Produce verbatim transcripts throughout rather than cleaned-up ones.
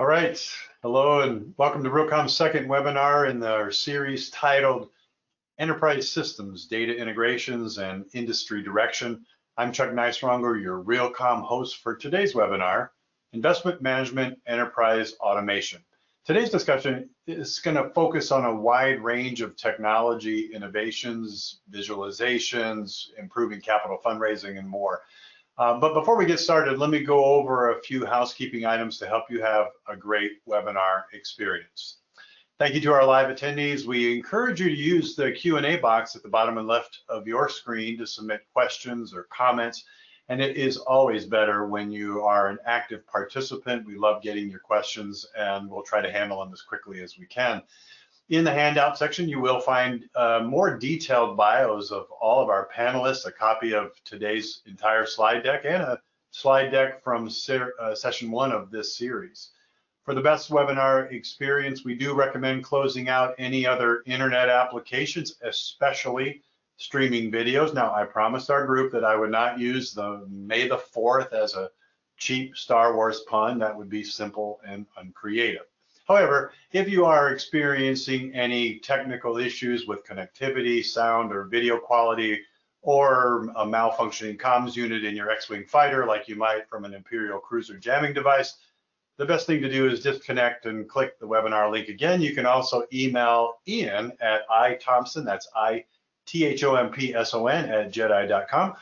All right, hello and welcome to Realcomm's second webinar in our series titled Enterprise Systems, Data Integrations and Industry Direction. I'm Chuck Neisronger, your Realcomm host for today's webinar, Investment Management Enterprise Automation. Today's discussion is going to focus on a wide range of technology innovations, visualizations, improving capital fundraising, and more. Uh, but before we get started, let me go over a few housekeeping items to help you have a great webinar experience. Thank you to our live attendees. We encourage you to use the Q and A box at the bottom and left of your screen to submit questions or comments. And it is always better when you are an active participant. We love getting your questions, and we'll try to handle them as quickly as we can. In the handout section, you will find uh, more detailed bios of all of our panelists, a copy of today's entire slide deck, and a slide deck from ser uh, session one of this series. For the best webinar experience, we do recommend closing out any other internet applications, especially streaming videos. Now, I promised our group that I would not use the May the fourth as a cheap Star Wars pun. That would be simple and uncreative. However, if you are experiencing any technical issues with connectivity, sound, or video quality, or a malfunctioning comms unit in your X-Wing fighter like you might from an Imperial Cruiser jamming device, the best thing to do is disconnect and click the webinar link again. You can also email Ian at ithompson, that's I T H O M P S O N at Jedi dot com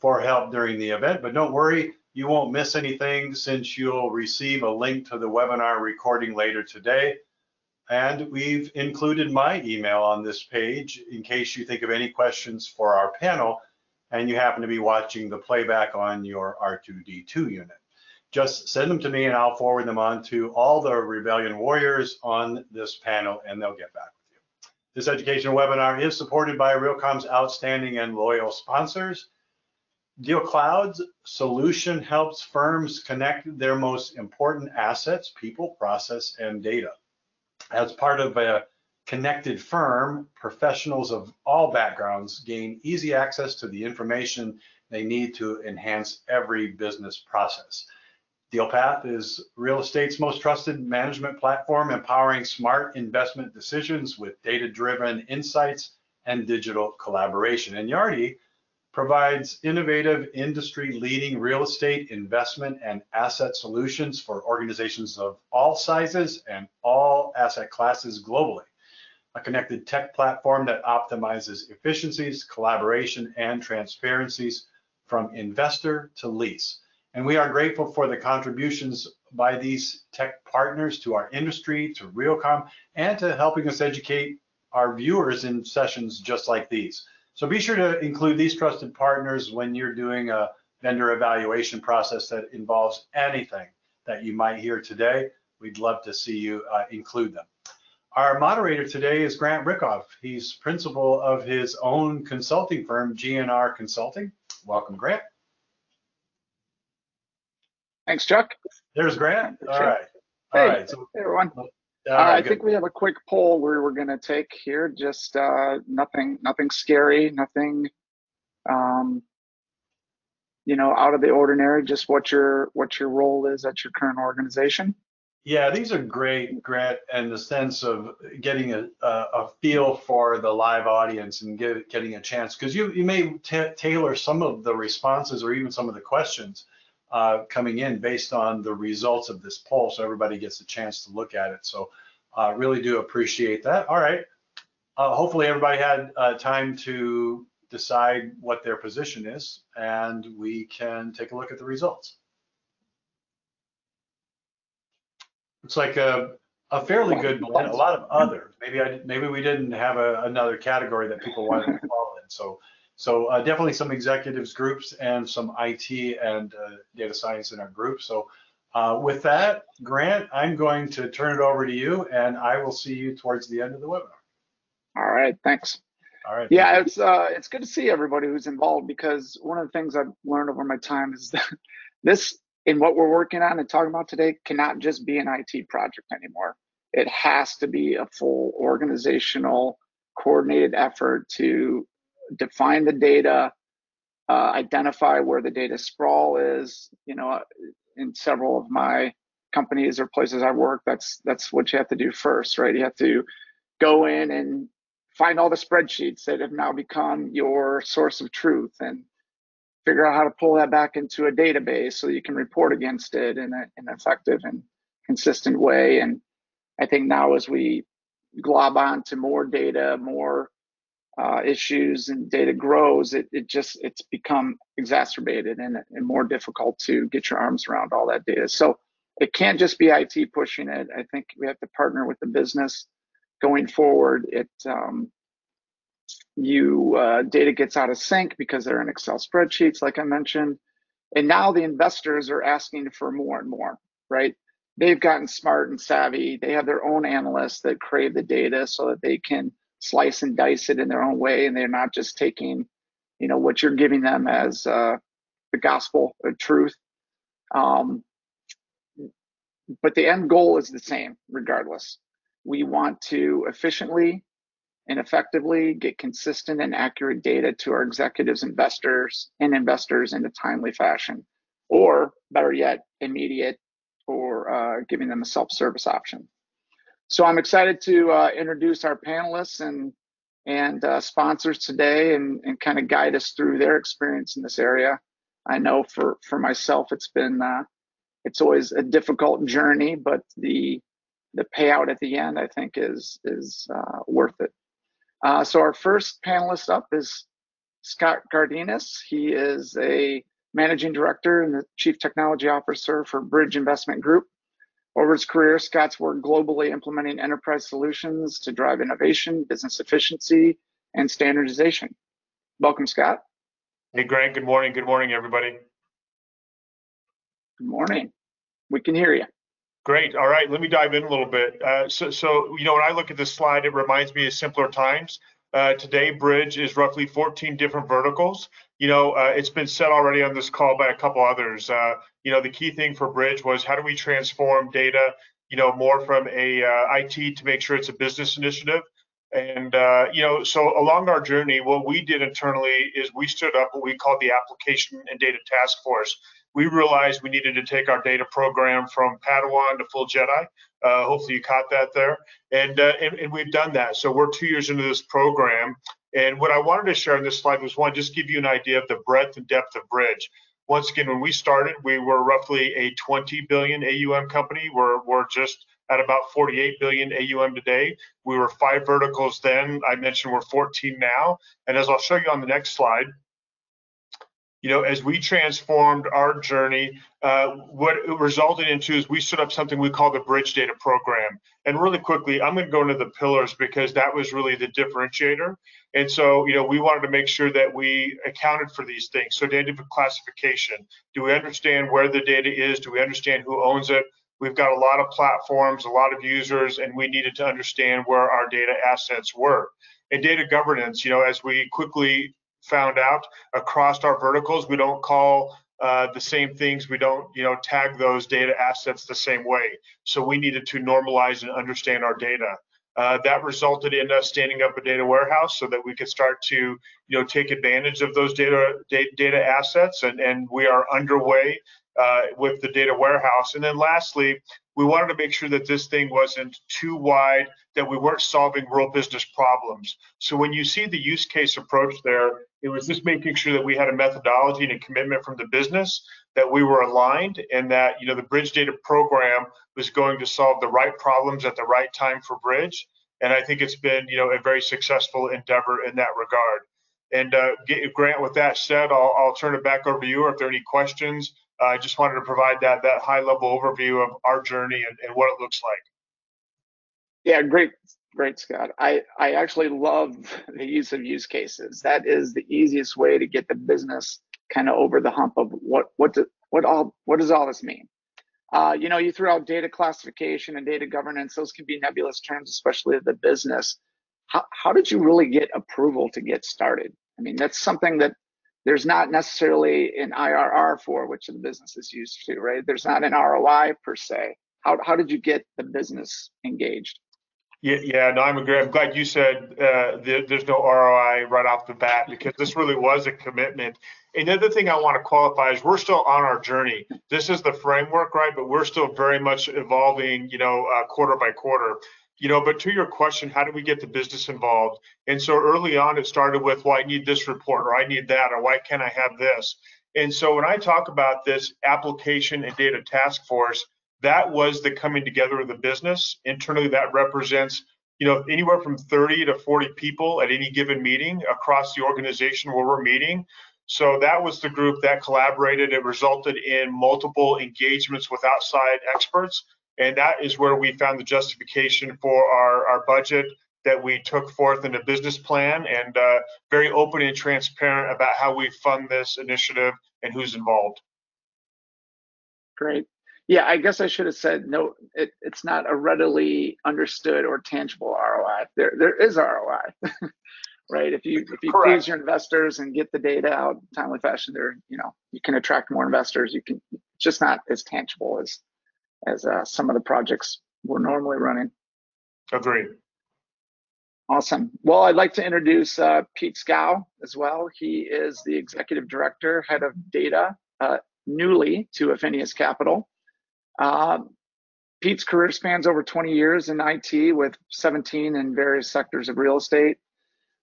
for help during the event. But don't worry, you won't miss anything since you'll receive a link to the webinar recording later today. And we've included my email on this page in case you think of any questions for our panel and you happen to be watching the playback on your R two D two unit. Just send them to me and I'll forward them on to all the Rebellion Warriors on this panel and they'll get back with you. This educational webinar is supported by Realcomm's outstanding and loyal sponsors. DealCloud's solution helps firms connect their most important assets, people, process, and data. As part of a connected firm, professionals of all backgrounds gain easy access to the information they need to enhance every business process. DealPath is real estate's most trusted management platform, empowering smart investment decisions with data-driven insights and digital collaboration. And Yardi provides innovative, industry-leading real estate investment and asset solutions for organizations of all sizes and all asset classes globally. A connected tech platform that optimizes efficiencies, collaboration, and transparencies from investor to lease. And we are grateful for the contributions by these tech partners to our industry, to Realcomm, and to helping us educate our viewers in sessions just like these. So be sure to include these trusted partners when you're doing a vendor evaluation process that involves anything that you might hear today. We'd love to see you uh, include them. Our moderator today is Grant Rickhoff. He's principal of his own consulting firm, G N R Consulting. Welcome, Grant. Thanks, Chuck. There's Grant. All right. Hey, All right. So, hey everyone. Uh, I good. think we have a quick poll where we're going to take here. Just uh, nothing, nothing scary, nothing, um, you know, out of the ordinary. Just what your what your role is at your current organization. Yeah, these are great, Grant, and the sense of getting a a, a feel for the live audience and get, getting a chance, because you you may tailor some of the responses or even some of the questions Uh, coming in based on the results of this poll, so everybody gets a chance to look at it. So uh, really do appreciate that. All right, uh, hopefully everybody had uh, time to decide what their position is, and we can take a look at the results. Looks like a, a fairly good blend, a lot of others. Maybe I, maybe we didn't have a, another category that people wanted to fall in. So. So uh, definitely some executives groups and some I T and uh, data science in our group. So uh, with that, Grant, I'm going to turn it over to you and I will see you towards the end of the webinar. All right, thanks. All right. Yeah, it's, uh, it's good to see everybody who's involved, because one of the things I've learned over my time is that this, in what we're working on and talking about today, cannot just be an I T project anymore. It has to be a full organizational coordinated effort to define the data, uh, identify where the data sprawl is. You know, in several of my companies or places I work, that's that's what you have to do first, right? You have to go in and find all the spreadsheets that have now become your source of truth and figure out how to pull that back into a database so you can report against it in a, an effective and consistent way. And I think now as we glob on to more data, more uh, issues and data grows, it, it just, it's become exacerbated and, and more difficult to get your arms around all that data. So it can't just be I T pushing it. I think we have to partner with the business going forward. It um, you uh, data gets out of sync because they're in Excel spreadsheets, like I mentioned. And now the investors are asking for more and more, right? They've gotten smart and savvy. They have their own analysts that crave the data so that they can slice and dice it in their own way, and they're not just taking, you know, what you're giving them as uh, the gospel or truth. Um, but the end goal is the same, regardless. We want to efficiently and effectively get consistent and accurate data to our executives, investors, and investors in a timely fashion, or better yet, immediate, or uh, giving them a self-service option. So I'm excited to uh, introduce our panelists and and uh, sponsors today, and, and kind of guide us through their experience in this area. I know for for myself, it's been uh, it's always a difficult journey, but the the payout at the end, I think, is is uh, worth it. Uh, so our first panelist up is Scott Cardenas. He is a managing director and the chief technology officer for Bridge Investment Group. Over his career, Scott's worked globally implementing enterprise solutions to drive innovation, business efficiency, and standardization. Welcome, Scott. Hey, Grant. Good morning. Good morning, everybody. Good morning. We can hear you. Great. All right. Let me dive in a little bit. Uh, so, so, you know, when I look at this slide, it reminds me of simpler times. Uh, today, Bridge is roughly fourteen different verticals. You know, uh, it's been said already on this call by a couple others. Uh, you know, the key thing for Bridge was how do we transform data, you know, more from a uh, I T to make sure it's a business initiative. And, uh, you know, so along our journey, what we did internally is we stood up what we called the Application and Data Task Force. We realized we needed to take our data program from Padawan to full Jedi. Uh, hopefully you caught that there. And, uh, and and we've done that. So we're two years into this program. And what I wanted to share on this slide was, one, just give you an idea of the breadth and depth of Bridge. Once again, when we started, we were roughly a twenty billion A U M company. We're, we're just at about forty-eight billion A U M today. We were five verticals then. I mentioned we're fourteen now. And as I'll show you on the next slide, you know, as we transformed our journey, uh, what it resulted into is we stood up something we call the Bridge Data Program. And really quickly, I'm going to go into the pillars because that was really the differentiator. And so, you know, we wanted to make sure that we accounted for these things. So data classification, do we understand where the data is? Do we understand who owns it? We've got a lot of platforms, a lot of users, and we needed to understand where our data assets were. And data governance, you know, as we quickly found out across our verticals, we don't call uh, the same things. We don't, you know, tag those data assets the same way. So we needed to normalize and understand our data. Uh, that resulted in us standing up a data warehouse so that we could start to, you know, take advantage of those data data assets. And, and we are underway uh, with the data warehouse. And then lastly, we wanted to make sure that this thing wasn't too wide, that we weren't solving real business problems. So when you see the use case approach there, it was just making sure that we had a methodology and a commitment from the business, that we were aligned, and that, you know, the Bridge Data Program was going to solve the right problems at the right time for Bridge. And I think it's been, you know, a very successful endeavor in that regard. And uh, Grant, with that said, I'll, I'll turn it back over to you. Or if there are any questions, uh, I just wanted to provide that that high level overview of our journey and, and what it looks like. Yeah, great. Great, Scott. I, I actually love the use of use cases. That is the easiest way to get the business kind of over the hump of what what do, what all what does all this mean? Uh, you know, you threw out data classification and data governance. Those can be nebulous terms, especially the business. How how did you really get approval to get started? I mean, that's something that there's not necessarily an I R R for, which the business is used to, right? There's not an R O I per se. How how did you get the business engaged? Yeah, yeah, no, I'm agree. I'm glad you said uh, there, there's no R O I right off the bat, because this really was a commitment. Another thing I want to qualify is we're still on our journey. This is the framework, right? But we're still very much evolving, you know, uh, quarter by quarter. You know, but to your question, how do we get the business involved? And so early on, it started with, well, I need this report, or I need that, or why can't I have this? And so when I talk about this application and data task force, that was the coming together of the business. Internally, that represents, you know, anywhere from thirty to forty people at any given meeting across the organization where we're meeting. So that was the group that collaborated. It resulted in multiple engagements with outside experts. And that is where we found the justification for our, our budget that we took forth in a business plan, and uh, very open and transparent about how we fund this initiative and who's involved. Great. Yeah, I guess I should have said, no, it, it's not a readily understood or tangible R O I. There, there is R O I, right? If you if you Correct. Please your investors and get the data out in a timely fashion, there, you know, you can attract more investors. You can, it's just not as tangible as as uh, some of the projects we're normally running. Agreed. Awesome. Well, I'd like to introduce uh, Pete Scow as well. He is the Executive Director, Head of Data, uh, newly to Affinius Capital. Uh, Pete's career spans over twenty years in I T, with seventeen in various sectors of real estate.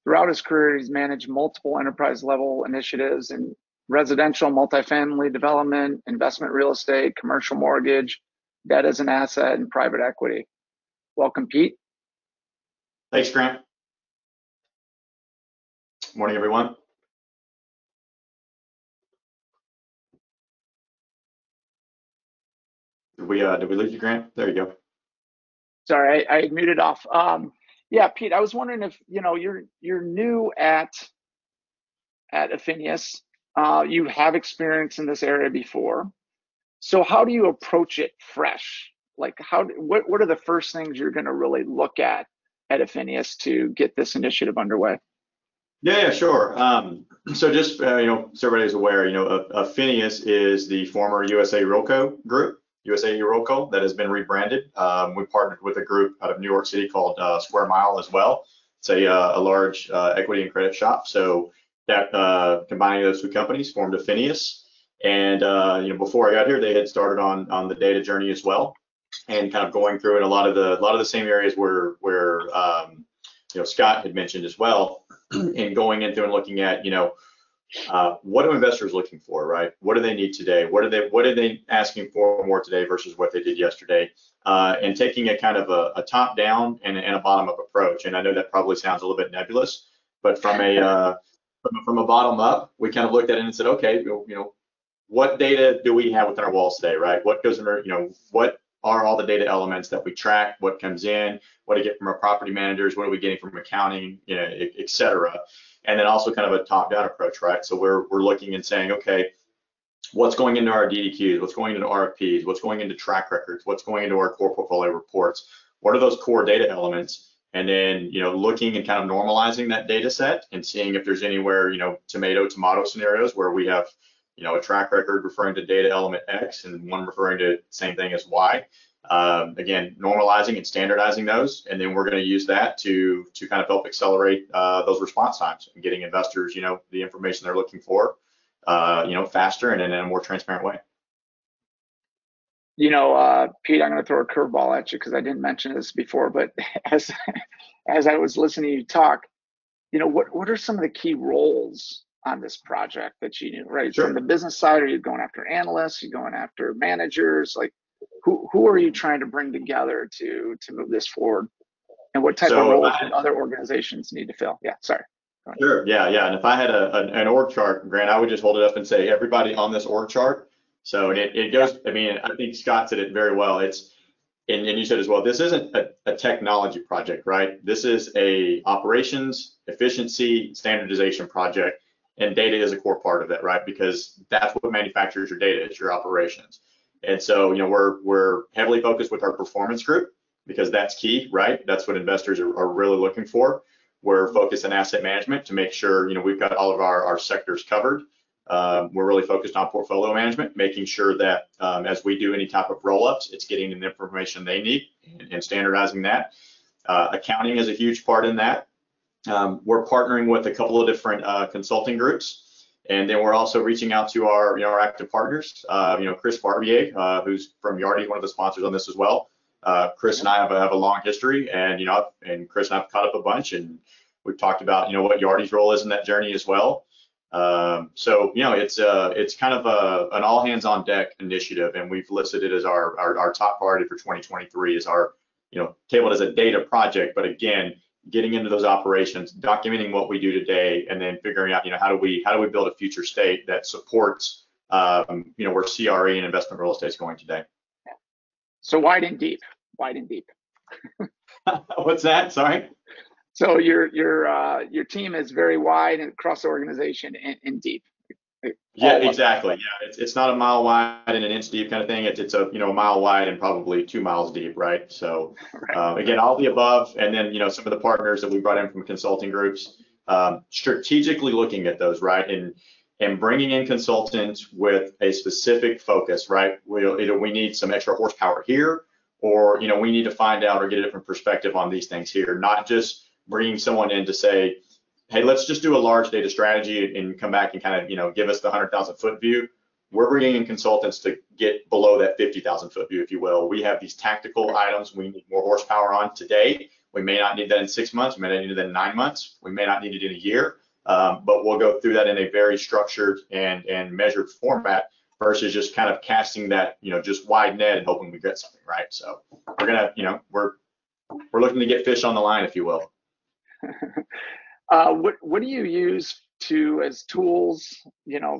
Throughout his career, he's managed multiple enterprise-level initiatives in residential, multifamily development, investment real estate, commercial mortgage, debt as an asset, and private equity. Welcome, Pete. Thanks, Grant. Morning, everyone. Did we uh, did we lose you, Grant? There you go. Sorry, I, I muted off. Um, yeah, Pete, I was wondering if you know you're you're new at at Affinius. Uh, you have experience in this area before. So how do you approach it fresh? Like, how? What, what are the first things you're going to really look at at Affinius to get this initiative underway? Yeah, yeah, sure. Um, so just uh, you know, so everybody's aware, you know, Affinius is the former U S A Real Co group, U S A Real Co, that has been rebranded. Um, we partnered with a group out of New York City called uh, Square Mile as well. It's a, uh, a large uh, equity and credit shop. So that uh, combining those two companies formed Affinius. And uh, you know, before I got here, they had started on on the data journey as well, and kind of going through in a lot of the a lot of the same areas where where um, you know, Scott had mentioned as well, and going into and looking at, you know, uh, what are investors looking for, right? What do they need today? What are they what are they asking for more today versus what they did yesterday? Uh, and taking a kind of a, a top down and, and a bottom up approach. And I know that probably sounds a little bit nebulous, but from a uh, from, from a bottom up, we kind of looked at it and said, okay, you know, what data do we have within our walls today, right? What goes in our, you know, what are all the data elements that we track? What comes in? What do we get from our property managers? What are we getting from accounting, you know, et cetera? And then also kind of a top-down approach, right? So we're we're looking and saying, okay, what's going into our D D Qs? What's going into R F Ps? What's going into track records? What's going into our core portfolio reports? What are those core data elements? And then, you know, looking and kind of normalizing that data set and seeing if there's anywhere, you know, tomato, tomato scenarios where we have, you know, a track record referring to data element X and one referring to same thing as Y. Um, again, normalizing and standardizing those, and then we're going to use that to to kind of help accelerate uh, those response times and getting investors, you know, the information they're looking for, uh, you know, faster and in a more transparent way. You know, uh, Pete, I'm going to throw a curveball at you because I didn't mention this before, but as as I was listening to you talk, you know, what what are some of the key roles on this project that you knew, right? Sure. From the business side, are you going after analysts? Are you going after managers? Like, who who are you trying to bring together to to move this forward? And what type so of roles I, other organizations need to fill? Yeah, sorry. Sure. Yeah, yeah. And if I had a, a an org chart, Grant, I would just hold it up and say everybody on this org chart. So it it goes. Yeah. I mean, I think Scott said it very well. It's and, and you said as well. This isn't a, a technology project, right? This is a operations, efficiency, standardization project. And data is a core part of that, right? Because that's what manufactures your data, it's your operations. And so, you know, we're we're heavily focused with our performance group because that's key, right? That's what investors are, are really looking for. We're focused on asset management to make sure, you know, we've got all of our, our sectors covered. Um, we're really focused on portfolio management, making sure that um, as we do any type of roll-ups, it's getting them the information they need and, and standardizing that. Uh, accounting is a huge part in that. Um, we're partnering with a couple of different uh, consulting groups, and then we're also reaching out to our, you know, our active partners. Uh, you know, Chris Barbier, uh, who's from Yardi, one of the sponsors on this as well. Uh, Chris and I have a, have a long history, and you know, I've, and Chris and I've caught up a bunch, and we've talked about you know what Yardi's role is in that journey as well. Um, so you know, it's uh, it's kind of a an all hands on deck initiative, and we've listed it as our our, our top priority for twenty twenty-three is our you know tabled as a data project, but again, getting into those operations, documenting what we do today, and then figuring out, you know, how do we how do we build a future state that supports, um, you know, where C R E and investment real estate is going today. So wide and deep, wide and deep. What's that? Sorry. So your your uh, your team is very wide and across the organization and, and deep. All yeah, exactly. Up. Yeah, it's it's not a mile wide and an inch deep kind of thing. It's it's a you know a mile wide and probably two miles deep, right? So right. Um, again, all the above, and then you know some of the partners that we brought in from consulting groups, um, strategically looking at those, right, and and bringing in consultants with a specific focus, right? We we'll, either we need some extra horsepower here, or you know we need to find out or get a different perspective on these things here, not just bringing someone in to say, hey, let's just do a large data strategy and come back and kind of, you know, give us the one hundred thousand foot view. We're bringing in consultants to get below that fifty thousand foot view, if you will. We have these tactical items we need more horsepower on today. We may not need that in six months. We may not need that in nine months. We may not need it in a year, um, but we'll go through that in a very structured and, and measured format versus just kind of casting that, you know, just wide net and hoping we get something, right? So we're going to, you know, we're, we're looking to get fish on the line, if you will. Uh, what what do you use to as tools, you know,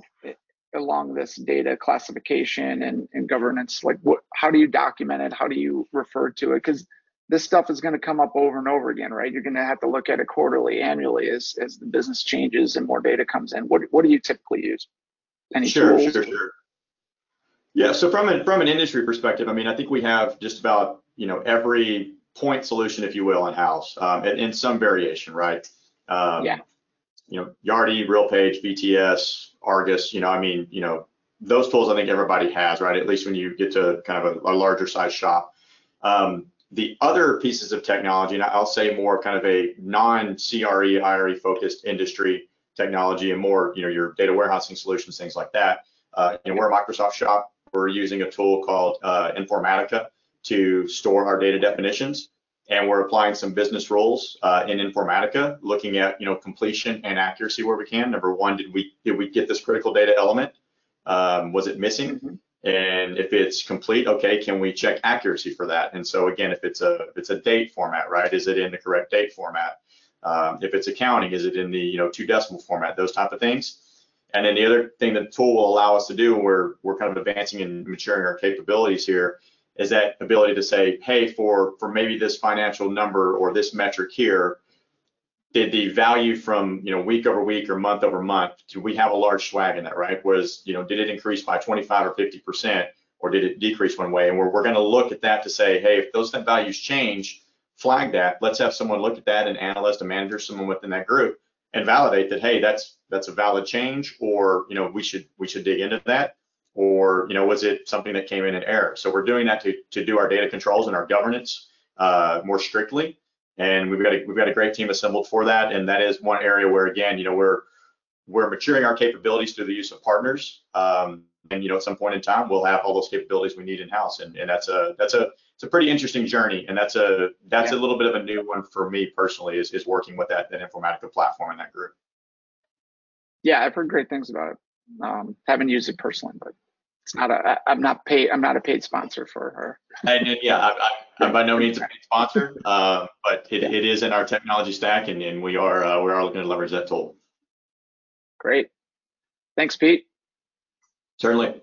along this data classification and, and governance? Like, what? How do you document it? How do you refer to it? Because this stuff is going to come up over and over again, right? You're going to have to look at it quarterly, annually, as as the business changes and more data comes in. What what do you typically use? Any sure, tools? Sure, sure. Yeah. So from an from an industry perspective, I mean, I think we have just about you know every point solution, if you will, in house, um, and in some variation, right? Um, yeah. You know, Yardi, RealPage, B T S, Argus, you know, I mean, you know, those tools I think everybody has, right? At least when you get to kind of a, a larger size shop. Um, the other pieces of technology, and I'll say more kind of a non-C R E, I R E focused industry technology and more, you know, your data warehousing solutions, things like that. Uh, and we're a Microsoft shop. We're using a tool called uh, Informatica to store our data definitions. And we're applying some business rules uh, in Informatica, looking at you know completion and accuracy where we can. Number one, did we did we get this critical data element? Um, was it missing? Mm-hmm. And if it's complete, okay, can we check accuracy for that? And so again, if it's a if it's a date format, right? Is it in the correct date format? Um, if it's accounting, is it in the you know two decimal format? Those type of things. And then the other thing that the tool will allow us to do, we're we're kind of advancing and maturing our capabilities here, is that ability to say, hey, for, for maybe this financial number or this metric here, did the value from, you know, week over week or month over month, do we have a large swag in that, right? Was, you know, did it increase by twenty-five or fifty percent or did it decrease one way? And we're, we're gonna look at that to say, hey, if those values change, flag that. Let's have someone look at that, an analyst, a manager, someone within that group, and validate that, hey, that's that's a valid change, or, you know, we should we should dig into that. Or, you know, was it something that came in an error? So we're doing that to, to do our data controls and our governance uh, more strictly. And we've got a, we've got a great team assembled for that. And that is one area where, again, you know, we're we're maturing our capabilities through the use of partners. Um, and, you know, at some point in time, we'll have all those capabilities we need in house. And, and that's a that's a it's a pretty interesting journey. And that's a that's yeah. a little bit of a new one for me personally is is working with that that Informatica platform and that group. Yeah, I've heard great things about it. Um, haven't used it personally, but. It's not a, I'm not paid. I'm not a paid sponsor for her. And, and yeah, I, I, I'm by no means a paid sponsor, uh, but it, it is in our technology stack, and, and we are uh, we are looking to leverage that tool. Great, thanks, Pete. Certainly.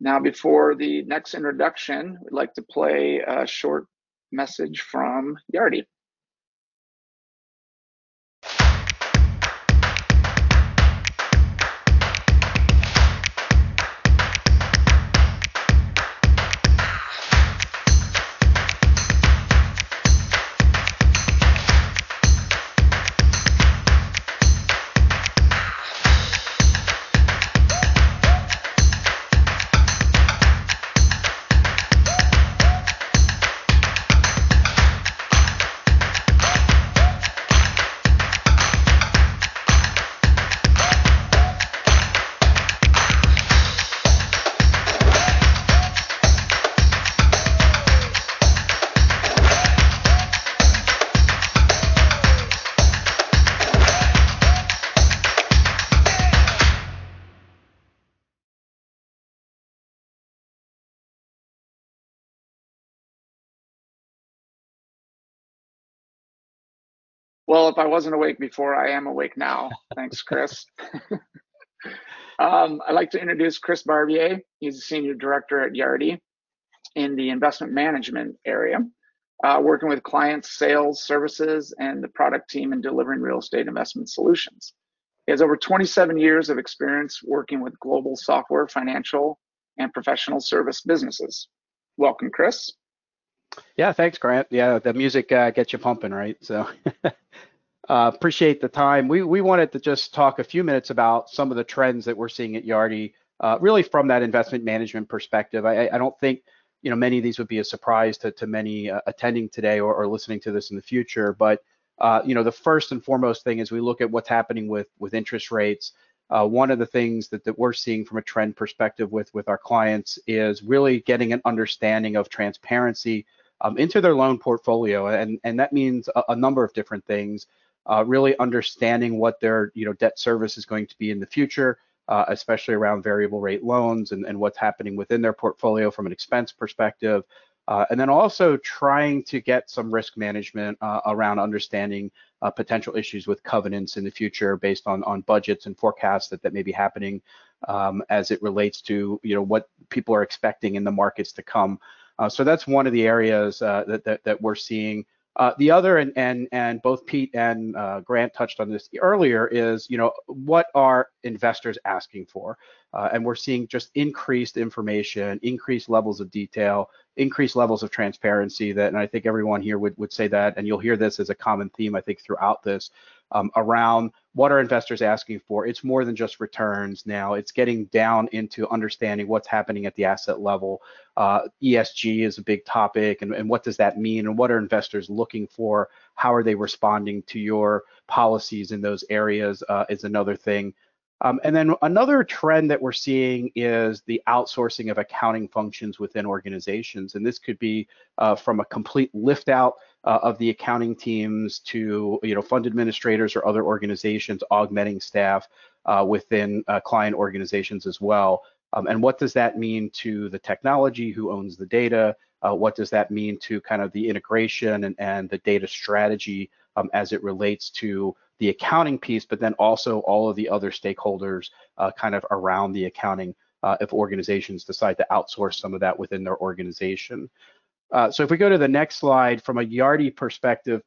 Now, before the next introduction, we'd like to play a short message from Yardi. Well, if I wasn't awake before, I am awake now. Thanks, Chris. um, I'd like to introduce Chris Barbier. He's a senior director at Yardi in the investment management area, uh, working with clients, sales, services, and the product team in delivering real estate investment solutions. He has over twenty-seven years of experience working with global software, financial, and professional service businesses. Welcome, Chris. Yeah, thanks, Grant. Yeah, the music uh, gets you pumping, right? So uh, appreciate the time. We we wanted to just talk a few minutes about some of the trends that we're seeing at Yardi, uh, really from that investment management perspective. I, I don't think you know many of these would be a surprise to, to many uh, attending today or, or listening to this in the future. But uh, you know, the first and foremost thing is we look at what's happening with with interest rates. Uh, one of the things that, that we're seeing from a trend perspective with, with our clients is really getting an understanding of transparency um, into their loan portfolio. And, and that means a, a number of different things, uh, really understanding what their you know debt service is going to be in the future, uh, especially around variable rate loans and, and what's happening within their portfolio from an expense perspective. Uh, and then also trying to get some risk management uh, around understanding uh, potential issues with covenants in the future based on, on budgets and forecasts that, that may be happening um, as it relates to you know what people are expecting in the markets to come. Uh, so that's one of the areas uh, that, that that we're seeing. Uh, the other, and and and both Pete and uh, Grant touched on this earlier, is you know what are investors asking for, uh, and we're seeing just increased information, increased levels of detail, increased levels of transparency. That, and I think everyone here would would say that, and you'll hear this as a common theme I think throughout this um, around what are investors asking for. It's more than just returns now. It's getting down into understanding what's happening at the asset level. Uh, E S G is a big topic, and, and what does that mean? And what are investors looking for? How are they responding to your policies in those areas uh, is another thing. Um, and then another trend that we're seeing is the outsourcing of accounting functions within organizations. And this could be uh, from a complete lift out uh, of the accounting teams to you know fund administrators or other organizations augmenting staff uh, within uh, client organizations as well. Um, and what does that mean to the technology? Who owns the data? Uh, what does that mean to kind of the integration and, and the data strategy um, as it relates to the accounting piece, but then also all of the other stakeholders uh, kind of around the accounting uh, if organizations decide to outsource some of that within their organization. Uh, so if we go to the next slide, from a Yardi perspective,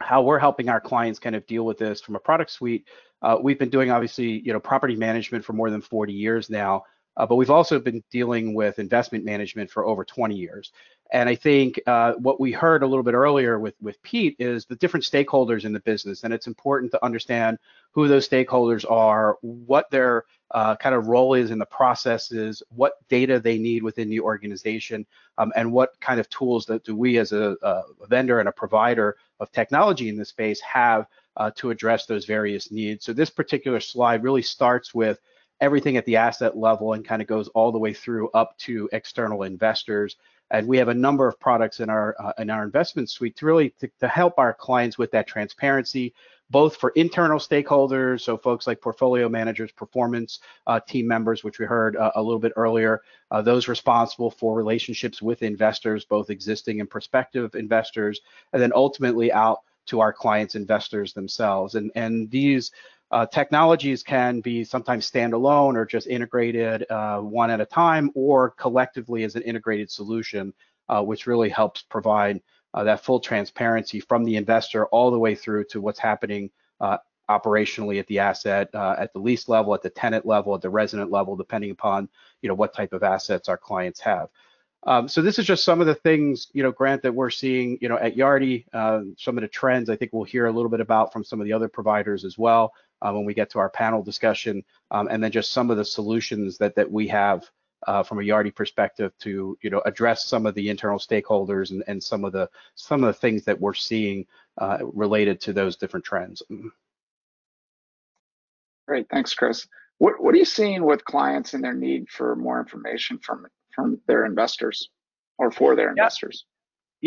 how we're helping our clients kind of deal with this from a product suite. Uh, we've been doing obviously you know property management for more than forty years now, uh, but we've also been dealing with investment management for over twenty years. And I think uh, what we heard a little bit earlier with, with Pete is the different stakeholders in the business. And it's important to understand who those stakeholders are, what their uh, kind of role is in the processes, what data they need within the organization, um, and what kind of tools that do we as a, a vendor and a provider of technology in this space have uh, to address those various needs. So this particular slide really starts with everything at the asset level and kind of goes all the way through up to external investors. And we have a number of products in our uh, in our investment suite to really to, to help our clients with that transparency, both for internal stakeholders, so folks like portfolio managers, performance uh, team members, which we heard uh, a little bit earlier, uh, those responsible for relationships with investors, both existing and prospective investors, and then ultimately out to our clients' investors themselves. And, and these Uh, technologies can be sometimes standalone or just integrated uh, one at a time or collectively as an integrated solution, uh, which really helps provide uh, that full transparency from the investor all the way through to what's happening uh, operationally at the asset, uh, at the lease level, at the tenant level, at the resident level, depending upon you know what type of assets our clients have. Um, so this is just some of the things, you know, Grant, that we're seeing, you know, at Yardi, uh, some of the trends I think we'll hear a little bit about from some of the other providers as well uh, when we get to our panel discussion, um, and then just some of the solutions that that we have uh, from a Yardi perspective to, you know, address some of the internal stakeholders and, and some of the some of the things that we're seeing uh, related to those different trends. Great, thanks, Chris. What, what are you seeing with clients and their need for more information from from their investors or for their investors?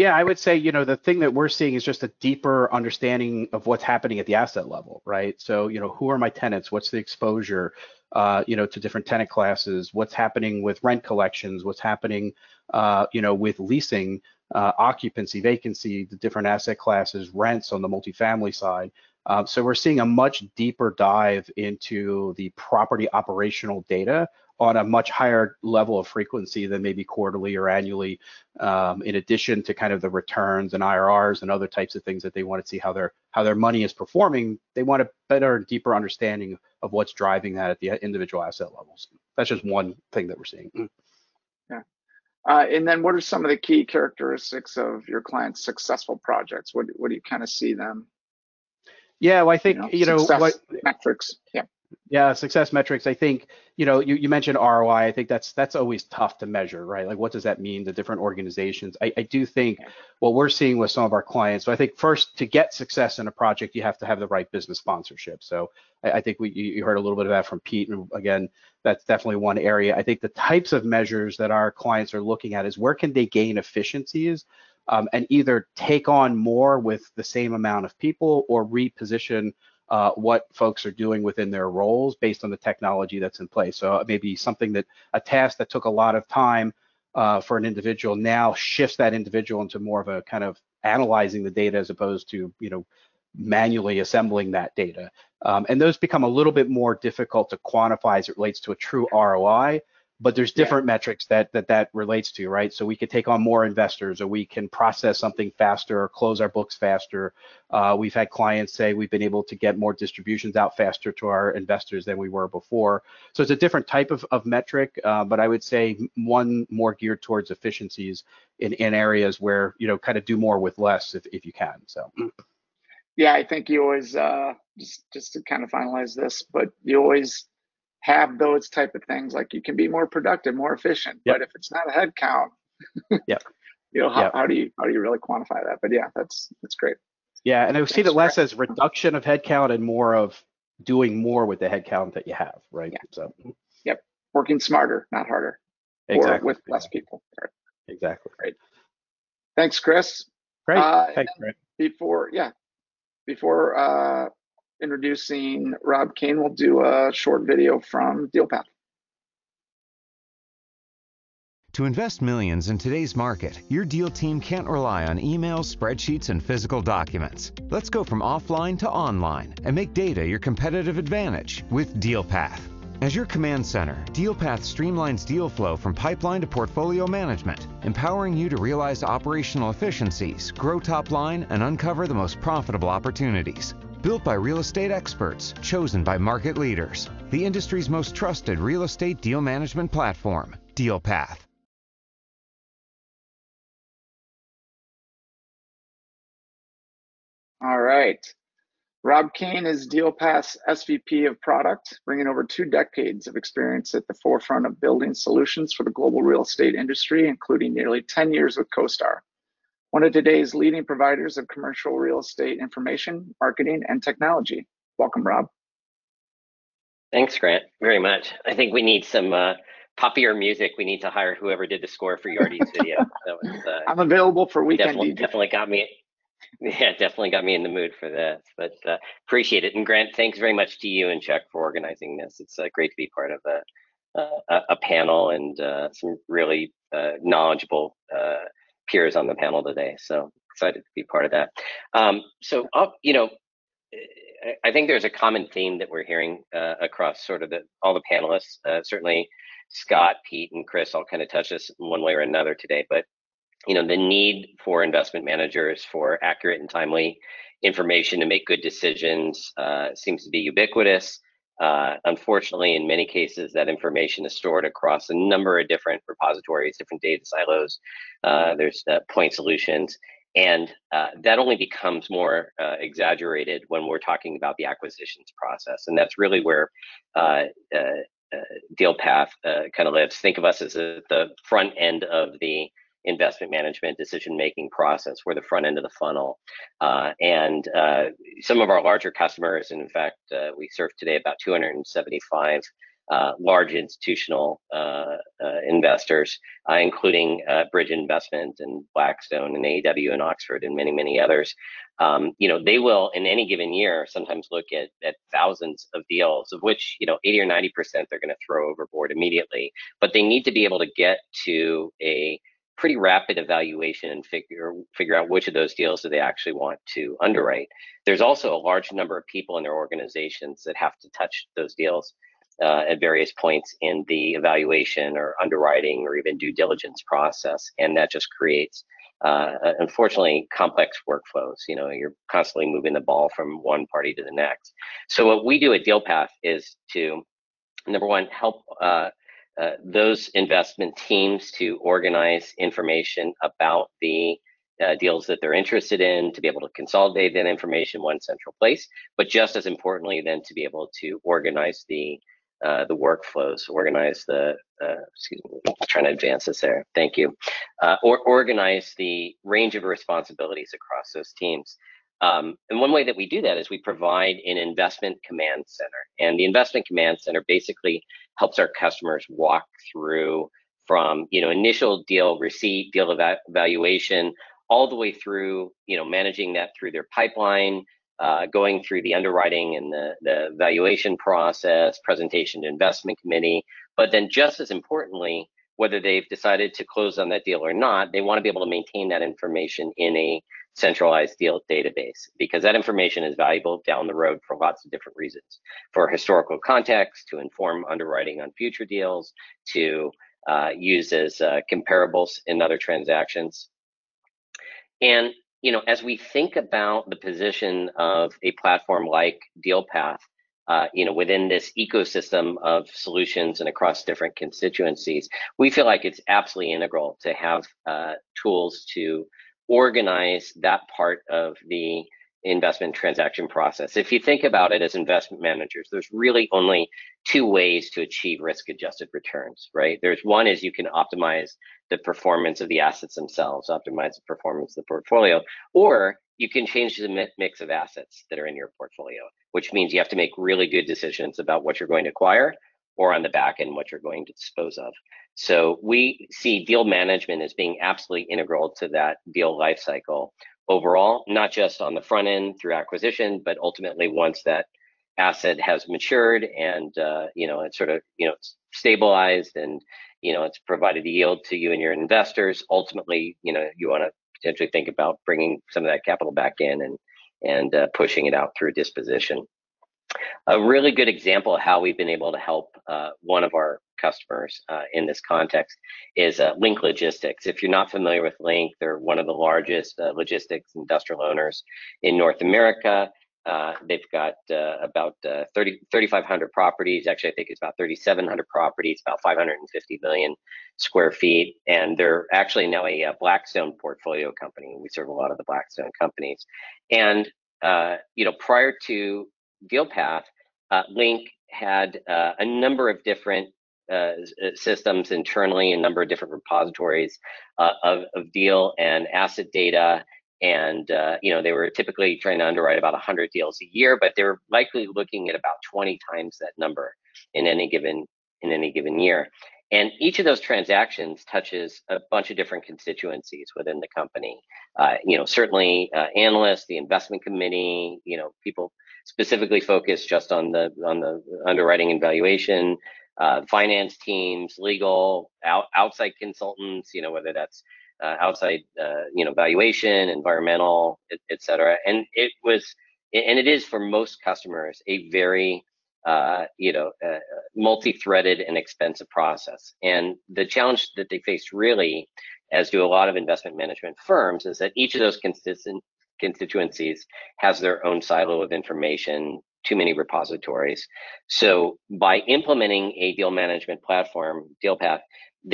Yeah, I would say, you know, the thing that we're seeing is just a deeper understanding of what's happening at the asset level, right? So, you know, who are my tenants? What's the exposure, uh, you know, to different tenant classes? What's happening with rent collections? What's happening, uh, you know, with leasing? uh, occupancy, vacancy, the different asset classes, rents on the multifamily side. Uh, so we're seeing a much deeper dive into the property operational data on a much higher level of frequency than maybe quarterly or annually, um, in addition to kind of the returns and I R Rs and other types of things that they want to see how their how their money is performing. They want a better and deeper understanding of what's driving that at the individual asset levels. That's just one thing that we're seeing. Yeah. Uh, and then what are some of the key characteristics of your clients' successful projects? What, what do you kind of see them? Yeah, well, I think, you know, you know what, metrics. Yeah. Yeah, success metrics. I think, you know, you, you mentioned R O I. I think that's that's always tough to measure, right? Like, what does that mean to different organizations? I, I do think what we're seeing with some of our clients. So I think first, to get success in a project, you have to have the right business sponsorship. So I, I think we you heard a little bit of that from Pete. And again, that's definitely one area. I think the types of measures that our clients are looking at is where can they gain efficiencies, um, and either take on more with the same amount of people or reposition Uh, what folks are doing within their roles based on the technology that's in place. So maybe something that a task that took a lot of time uh, for an individual now shifts that individual into more of a kind of analyzing the data as opposed to, you know, manually assembling that data. Um, and those become a little bit more difficult to quantify as it relates to a true R O I. But there's different yeah. metrics that, that that relates to, right? So we could take on more investors, or we can process something faster, or close our books faster. Uh, we've had clients say we've been able to get more distributions out faster to our investors than we were before. So it's a different type of, of metric, uh, but I would say one more geared towards efficiencies in, in areas where, you know, kind of do more with less if, if you can, so. Yeah, I think you always, uh, just, just to kind of finalize this, but you always have those type of things, like you can be more productive, more efficient, yep. but if it's not a head count, yeah, you know, how, yep. how do you how do you really quantify that? But yeah, that's that's great. Yeah, and I would see that less as reduction of headcount and more of doing more with the headcount that you have, right? Yeah. So, yep, working smarter, not harder, exactly. or with yeah. less people. Right. Exactly. Great. Thanks, Chris. Great. Uh, Thanks, Chris. Before, yeah, before. Uh, Introducing Rob Kane, we'll do a short video from DealPath. To invest millions in today's market, your deal team can't rely on emails, spreadsheets, and physical documents. Let's go from offline to online and make data your competitive advantage with DealPath. As your command center, DealPath streamlines deal flow from pipeline to portfolio management, empowering you to realize operational efficiencies, grow top line, and uncover the most profitable opportunities. Built by real estate experts, chosen by market leaders. The industry's most trusted real estate deal management platform, DealPath. All right. Rob Kane is DealPath's S V P of Product, bringing over two decades of experience at the forefront of building solutions for the global real estate industry, including nearly ten years with CoStar. One of today's leading providers of commercial real estate information, marketing, and technology. Welcome, Rob. Thanks, Grant, very much. I think we need some uh, poppier music. We need to hire whoever did the score for Yardi's video. That was, uh, I'm available for weekend. Definitely, definitely got me. Yeah, definitely got me in the mood for this. But uh, appreciate it. And Grant, thanks very much to you and Chuck for organizing this. It's uh, great to be part of a, uh, a panel and uh, some really uh, knowledgeable. Uh, peers on the panel today, so excited to be part of that. Um, so, uh, you know, I think there's a common theme that we're hearing uh, across sort of the, all the panelists. Uh, certainly, Scott, Pete, and Chris all kind of touch this in one way or another today. But you know, the need for investment managers for accurate and timely information to make good decisions uh, seems to be ubiquitous. Uh, unfortunately, in many cases, that information is stored across a number of different repositories, different data silos. Uh, there's uh, point solutions, and uh, that only becomes more uh, exaggerated when we're talking about the acquisitions process. And that's really where uh, uh, uh, DealPath uh, kind of lives. Think of us as a, the front end of the investment management decision-making process. We're the front end of the funnel. Uh, and uh, some of our larger customers, and in fact, uh, we serve today about two hundred seventy-five uh, large institutional uh, uh, investors, uh, including uh, Bridge Investment and Blackstone and A E W and Oxford and many, many others. Um, you know, they will, in any given year, sometimes look at, at thousands of deals, of which, you know, eighty or ninety percent they're gonna throw overboard immediately, but they need to be able to get to a pretty rapid evaluation and figure figure out which of those deals do they actually want to underwrite. There's also a large number of people in their organizations that have to touch those deals uh, at various points in the evaluation or underwriting or even due diligence process, and that just creates uh, unfortunately complex workflows. You know, you're constantly moving the ball from one party to the next. So what we do at DealPath is to, number one, help uh, Uh, those investment teams to organize information about the uh, deals that they're interested in, to be able to consolidate that information in one central place, but just as importantly then to be able to organize the uh, the workflows, organize the, uh, excuse me, I'm trying to advance this there, thank you, uh, or organize the range of responsibilities across those teams. Um, and one way that we do that is we provide an investment command center, and the investment command center basically helps our customers walk through from, you know, initial deal receipt, deal evaluation, all the way through, you know, managing that through their pipeline, uh, going through the underwriting and the, the valuation process, presentation to investment committee. But then just as importantly, whether they've decided to close on that deal or not, they want to be able to maintain that information in a centralized deal database, because that information is valuable down the road for lots of different reasons, for historical context, to inform underwriting on future deals, to uh, use as uh, comparables in other transactions. And, you know, as we think about the position of a platform like DealPath, Uh, you know, within this ecosystem of solutions and across different constituencies, we feel like it's absolutely integral to have uh, tools to organize that part of the investment transaction process. If you think about it as investment managers, there's really only two ways to achieve risk-adjusted returns, right? There's one is you can optimize the performance of the assets themselves, optimize the performance of the portfolio, or you can change the mix of assets that are in your portfolio, which means you have to make really good decisions about what you're going to acquire, or on the back end, what you're going to dispose of. So we see deal management as being absolutely integral to that deal lifecycle overall, not just on the front end through acquisition, but ultimately once that asset has matured and, uh, you know, it's sort of, you know, it's stabilized and, you know, it's provided a yield to you and your investors. Ultimately, you know, you want to potentially think about bringing some of that capital back in and and uh, pushing it out through disposition. A really good example of how we've been able to help uh, one of our customers uh, in this context is uh, Link Logistics. If you're not familiar with Link, they're one of the largest uh, logistics industrial owners in North America. Uh, they've got uh, about uh, thirty-five hundred properties. Actually, I think it's about thirty-seven hundred properties, about five hundred fifty million square feet. And they're actually now a, a Blackstone portfolio company. We serve a lot of the Blackstone companies. And, uh, you know, prior to DealPath, uh, Link had uh, a number of different uh, systems internally, a number of different repositories uh, of, of deal and asset data. And, uh, you know, they were typically trying to underwrite about one hundred deals a year, but they were likely looking at about twenty times that number in any given in any given year. And each of those transactions touches a bunch of different constituencies within the company. Uh, you know, certainly uh, analysts, the investment committee, you know, people specifically focused just on the on the underwriting and valuation, uh, finance teams, legal, out, outside consultants, you know, whether that's Uh, outside, uh, you know, valuation, environmental, et, et cetera. And it was, and it is for most customers, a very, uh, you know, uh, multi-threaded and expensive process. And the challenge that they faced really, as do a lot of investment management firms, is that each of those consistent constituencies has their own silo of information, too many repositories. So by implementing a deal management platform, DealPath,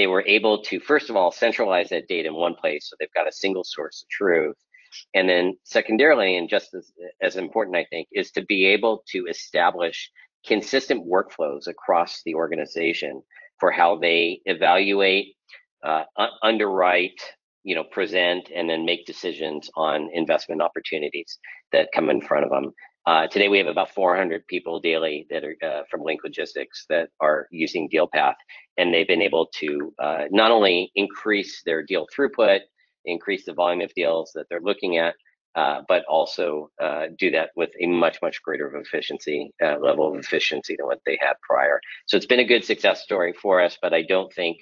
they were able to, first of all, centralize that data in one place, so they've got a single source of truth. And then secondarily, and just as, as important, I think, is to be able to establish consistent workflows across the organization for how they evaluate, uh, underwrite, you know, present, and then make decisions on investment opportunities that come in front of them. Uh, today, we have about four hundred people daily that are uh, from Link Logistics that are using DealPath, and they've been able to uh, not only increase their deal throughput, increase the volume of deals that they're looking at, uh, but also uh, do that with a much, much greater efficiency, uh, level of efficiency than what they had prior. So it's been a good success story for us, but I don't think,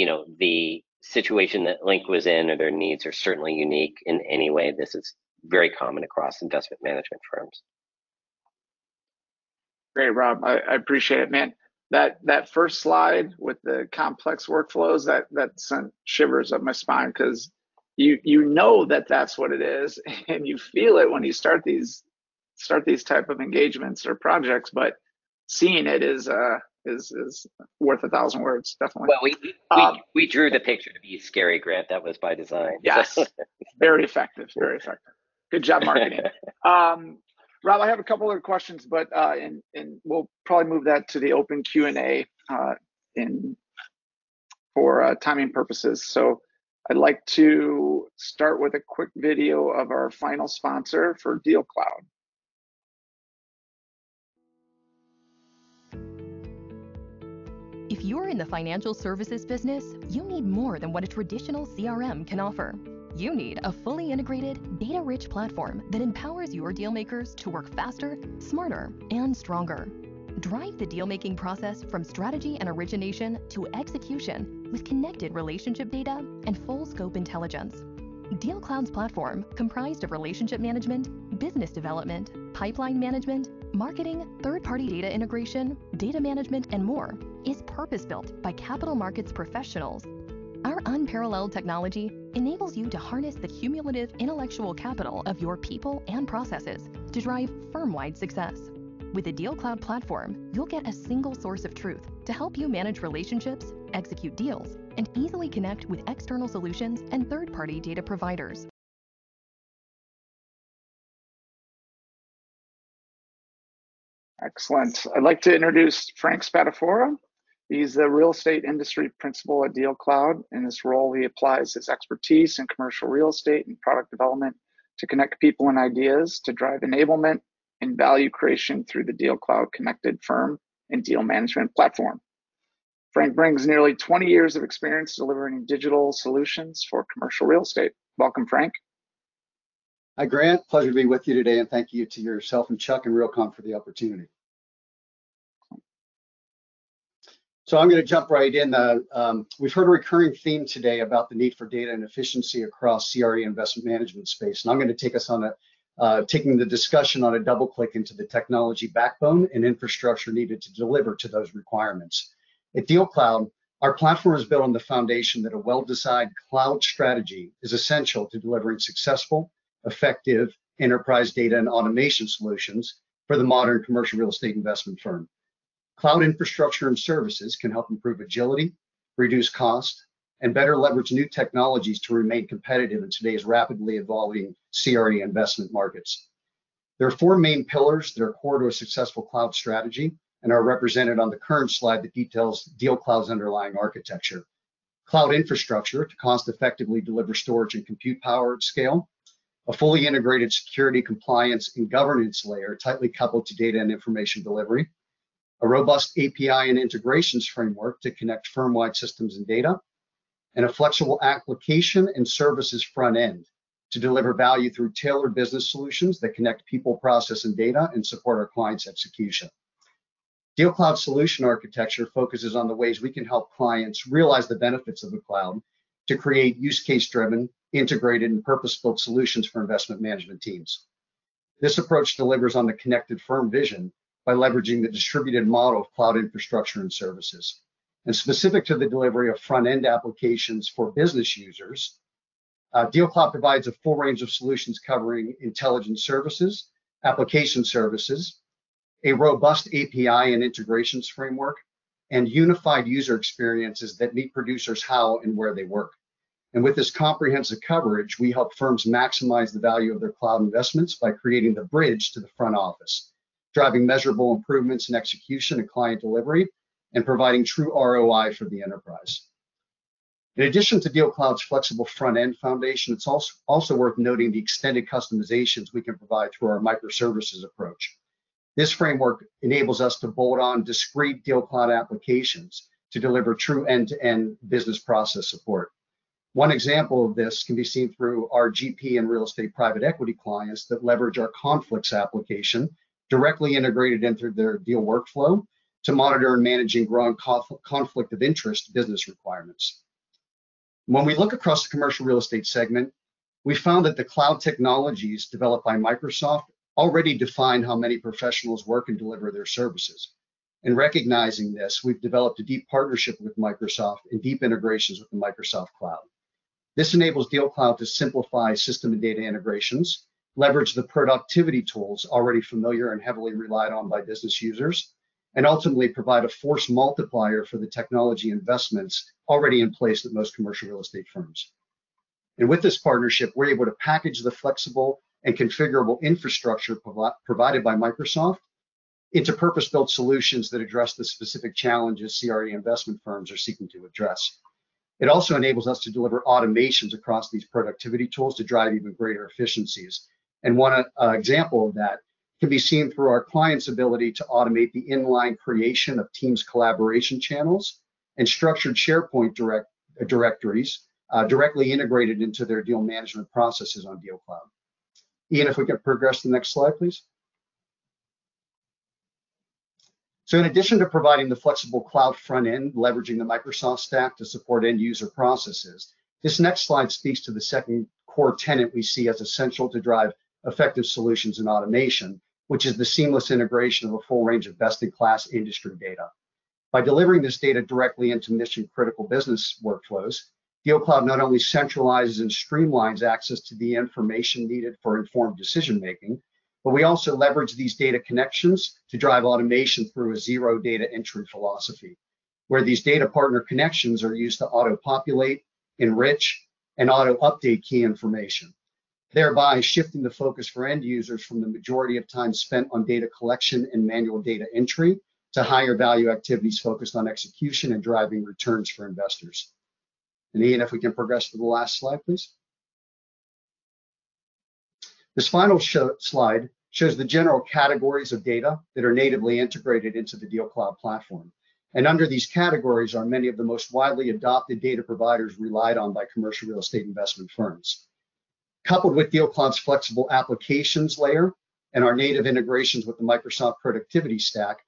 you know, the situation that Link was in or their needs are certainly unique in any way. This is very common across investment management firms. Great, Rob. I, I appreciate it, man. That that first slide with the complex workflows, that that sent shivers up my spine, because you you know that that's what it is, and you feel it when you start these start these type of engagements or projects. But seeing it is uh is is worth a thousand words, definitely. Well, we we, um, we drew the picture to be scary, Grant. That was by design. Yes, so. Very effective. Very effective. Good job marketing. um, Rob, I have a couple other questions, but uh, and and we'll probably move that to the open Q and A uh, in for uh, timing purposes. So I'd like to start with a quick video of our final sponsor for DealCloud. If you're in the financial services business, you need more than what a traditional C R M can offer. You need a fully integrated, data-rich platform that empowers your dealmakers to work faster, smarter, and stronger. Drive the dealmaking process from strategy and origination to execution with connected relationship data and full-scope intelligence. DealCloud's platform, comprised of relationship management, business development, pipeline management, marketing, third-party data integration, data management, and more, is purpose-built by capital markets professionals. Our unparalleled technology enables you to harness the cumulative intellectual capital of your people and processes to drive firm-wide success. With the DealCloud platform, you'll get a single source of truth to help you manage relationships, execute deals, and easily connect with external solutions and third-party data providers. Excellent. I'd like to introduce Frank Spadafora. He's the real estate industry principal at DealCloud. In this role, he applies his expertise in commercial real estate and product development to connect people and ideas to drive enablement and value creation through the DealCloud connected firm and deal management platform. Frank brings nearly twenty years of experience delivering digital solutions for commercial real estate. Welcome, Frank. Hi, Grant. Pleasure to be with you today, and thank you to yourself and Chuck and Realcomm for the opportunity. So I'm going to jump right in. Uh, um, we've heard a recurring theme today about the need for data and efficiency across C R E investment management space, and I'm going to take us on a uh, taking the discussion on a double click into the technology backbone and infrastructure needed to deliver to those requirements. At DealCloud, our platform is built on the foundation that a well-designed cloud strategy is essential to delivering successful, effective enterprise data and automation solutions for the modern commercial real estate investment firm. Cloud infrastructure and services can help improve agility, reduce cost, and better leverage new technologies to remain competitive in today's rapidly evolving C R E investment markets. There are four main pillars that are core to a successful cloud strategy and are represented on the current slide that details DealCloud's underlying architecture. Cloud infrastructure to cost effectively deliver storage and compute power at scale, a fully integrated security, compliance, and governance layer tightly coupled to data and information delivery, a robust A P I and integrations framework to connect firm-wide systems and data, and a flexible application and services front end to deliver value through tailored business solutions that connect people, process, and data and support our clients' execution. DealCloud solution architecture focuses on the ways we can help clients realize the benefits of the cloud to create use case-driven, integrated, and purpose-built solutions for investment management teams. This approach delivers on the connected firm vision by leveraging the distributed model of cloud infrastructure and services. And specific to the delivery of front-end applications for business users, uh, DealCloud provides a full range of solutions covering intelligence services, application services, a robust A P I and integrations framework, and unified user experiences that meet producers how and where they work. And with this comprehensive coverage, we help firms maximize the value of their cloud investments by creating the bridge to the front office, driving measurable improvements in execution and client delivery, and providing true R O I for the enterprise. In addition to DealCloud's flexible front-end foundation, it's also, also worth noting the extended customizations we can provide through our microservices approach. This framework enables us to bolt on discrete DealCloud applications to deliver true end-to-end business process support. One example of this can be seen through our G P and real estate private equity clients that leverage our Conflicts application directly integrated into their deal workflow to monitor and manage growing conflict of interest business requirements. When we look across the commercial real estate segment, we found that the cloud technologies developed by Microsoft already define how many professionals work and deliver their services. And recognizing this, we've developed a deep partnership with Microsoft and deep integrations with the Microsoft Cloud. This enables DealCloud to simplify system and data integrations, leverage the productivity tools already familiar and heavily relied on by business users, and ultimately provide a force multiplier for the technology investments already in place at most commercial real estate firms. And with this partnership, we're able to package the flexible and configurable infrastructure provi- provided by Microsoft into purpose-built solutions that address the specific challenges C R E investment firms are seeking to address. It also enables us to deliver automations across these productivity tools to drive even greater efficiencies. And one uh, example of that can be seen through our clients' ability to automate the inline creation of Teams collaboration channels and structured SharePoint direct, uh, directories Uh, directly integrated into their deal management processes on DealCloud. Ian, if we can progress to the next slide, please. So in addition to providing the flexible cloud front end, leveraging the Microsoft stack to support end user processes, this next slide speaks to the second core tenet we see as essential to drive effective solutions in automation, which is the seamless integration of a full range of best-in-class industry data. By delivering this data directly into mission-critical business workflows, DealCloud not only centralizes and streamlines access to the information needed for informed decision-making, but we also leverage these data connections to drive automation through a zero data entry philosophy, where these data partner connections are used to auto-populate, enrich, and auto-update key information, thereby shifting the focus for end users from the majority of time spent on data collection and manual data entry to higher value activities focused on execution and driving returns for investors. And Ian, if we can progress to the last slide, please. This final show, slide shows the general categories of data that are natively integrated into the DealCloud platform. And under these categories are many of the most widely adopted data providers relied on by commercial real estate investment firms. Coupled with DealCloud's flexible applications layer and our native integrations with the Microsoft productivity stack,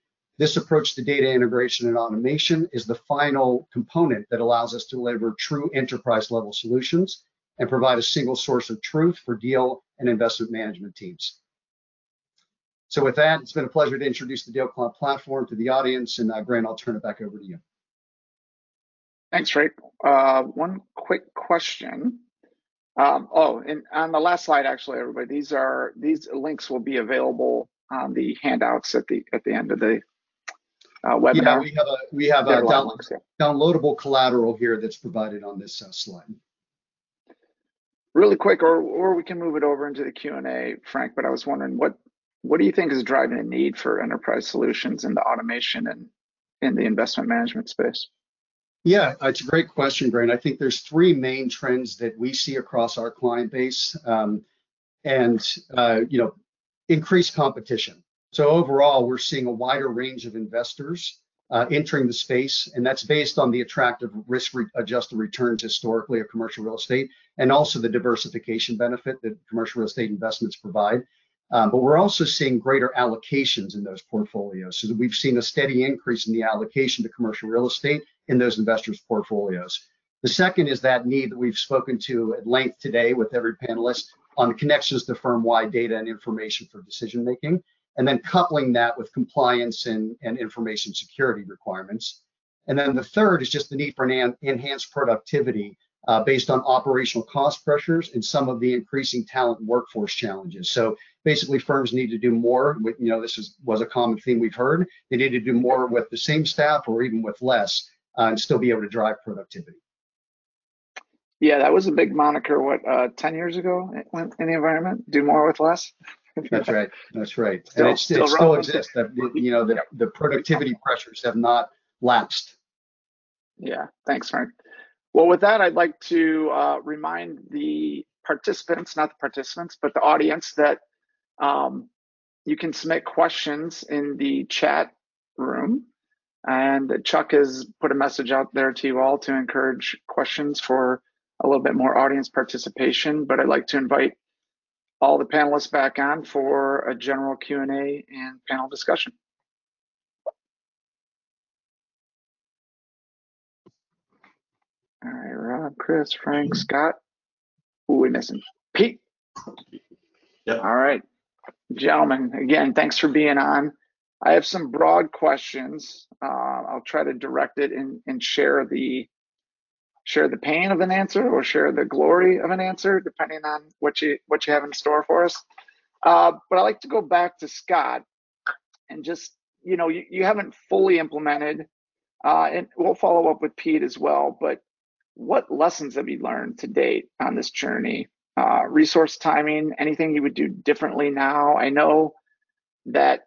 this approach to data integration and automation is the final component that allows us to deliver true enterprise-level solutions and provide a single source of truth for deal and investment management teams. So with that, it's been a pleasure to introduce the DealCloud platform to the audience, and uh, Grant, I'll turn it back over to you. Thanks, Rick. Uh, one quick question. Um, oh, and on the last slide, actually, everybody, these are these links will be available on the handouts at the at the end of the Uh, yeah, we have a we have a down, downloadable collateral here that's provided on this uh, slide. Really quick, or or we can move it over into the Q and A, Frank. But I was wondering, what what do you think is driving the need for enterprise solutions in the automation and in the investment management space? Yeah, it's a great question, Grant. I think there's three main trends that we see across our client base, um, and uh, you know, increased competition. So overall, we're seeing a wider range of investors uh, entering the space, and that's based on the attractive risk-adjusted returns historically of commercial real estate, and also the diversification benefit that commercial real estate investments provide. Um, but we're also seeing greater allocations in those portfolios. So we've seen a steady increase in the allocation to commercial real estate in those investors' portfolios. The second is that need that we've spoken to at length today with every panelist on connections to firm-wide data and information for decision-making, and then coupling that with compliance and, and information security requirements. And then the third is just the need for an enhanced productivity uh, based on operational cost pressures and some of the increasing talent and workforce challenges. So basically firms need to do more with, you know, this is, was a common theme we've heard. They need to do more with the same staff or even with less uh, and still be able to drive productivity. Yeah, that was a big moniker, what, uh, ten years ago in the environment, do more with less? That's right. That's right. Still, and it still, still, still exists. That, you know, the, yeah. the productivity pressures have not lapsed. Yeah. Thanks, Frank. Well, with that, I'd like to uh, remind the participants, not the participants, but the audience that um, you can submit questions in the chat room. And Chuck has put a message out there to you all to encourage questions for a little bit more audience participation. But I'd like to invite all the panelists back on for a general Q and A and panel discussion. All right, Rob, Chris, Frank, Scott. Who are we missing? Pete. Yep. All right, gentlemen, again, thanks for being on. I have some broad questions. Uh, I'll try to direct it and, and share the share the pain of an answer or share the glory of an answer, depending on what you what you have in store for us. Uh, but I'd like to go back to Scott and just, you know, you, you haven't fully implemented, uh, and we'll follow up with Pete as well, but what lessons have you learned to date on this journey? Uh, resource timing, anything you would do differently now? I know that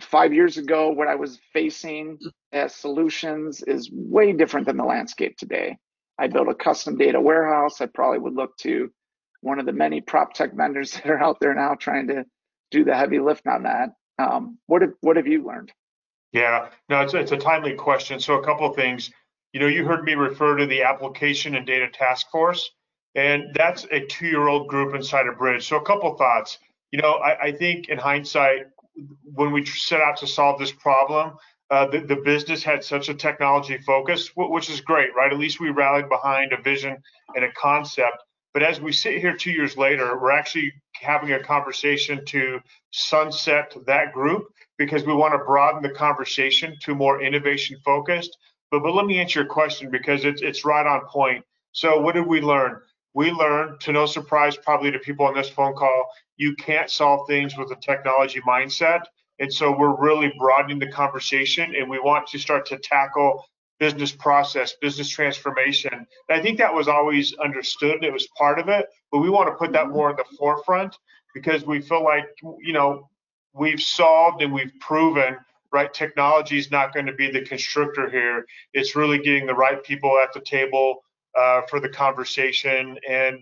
five years ago, what I was facing as solutions is way different than the landscape today. I built a custom data warehouse. I probably would look to one of the many prop tech vendors that are out there now trying to do the heavy lift on that. Um, what have, what have you learned? Yeah, no, it's, it's a timely question. So a couple of things, you know, you heard me refer to the application and data task force, and that's a two-year-old group inside of Bridge. So a couple of thoughts, you know, I, I think in hindsight, when we set out to solve this problem, uh, the, the business had such a technology focus, which is great, right? At least we rallied behind a vision and a concept. But as we sit here two years later, we're actually having a conversation to sunset that group because we want to broaden the conversation to more innovation focused. But, but let me answer your question because it's, it's right on point. So what did we learn? We learned, to no surprise probably to people on this phone call, you can't solve things with a technology mindset. And so we're really broadening the conversation, and we want to start to tackle business process, business transformation. And I think that was always understood. It was part of it, but we want to put that more in the forefront because we feel like, you know, we've solved and we've proven, right? Technology is not going to be the constrictor here. It's really getting the right people at the table uh, for the conversation. And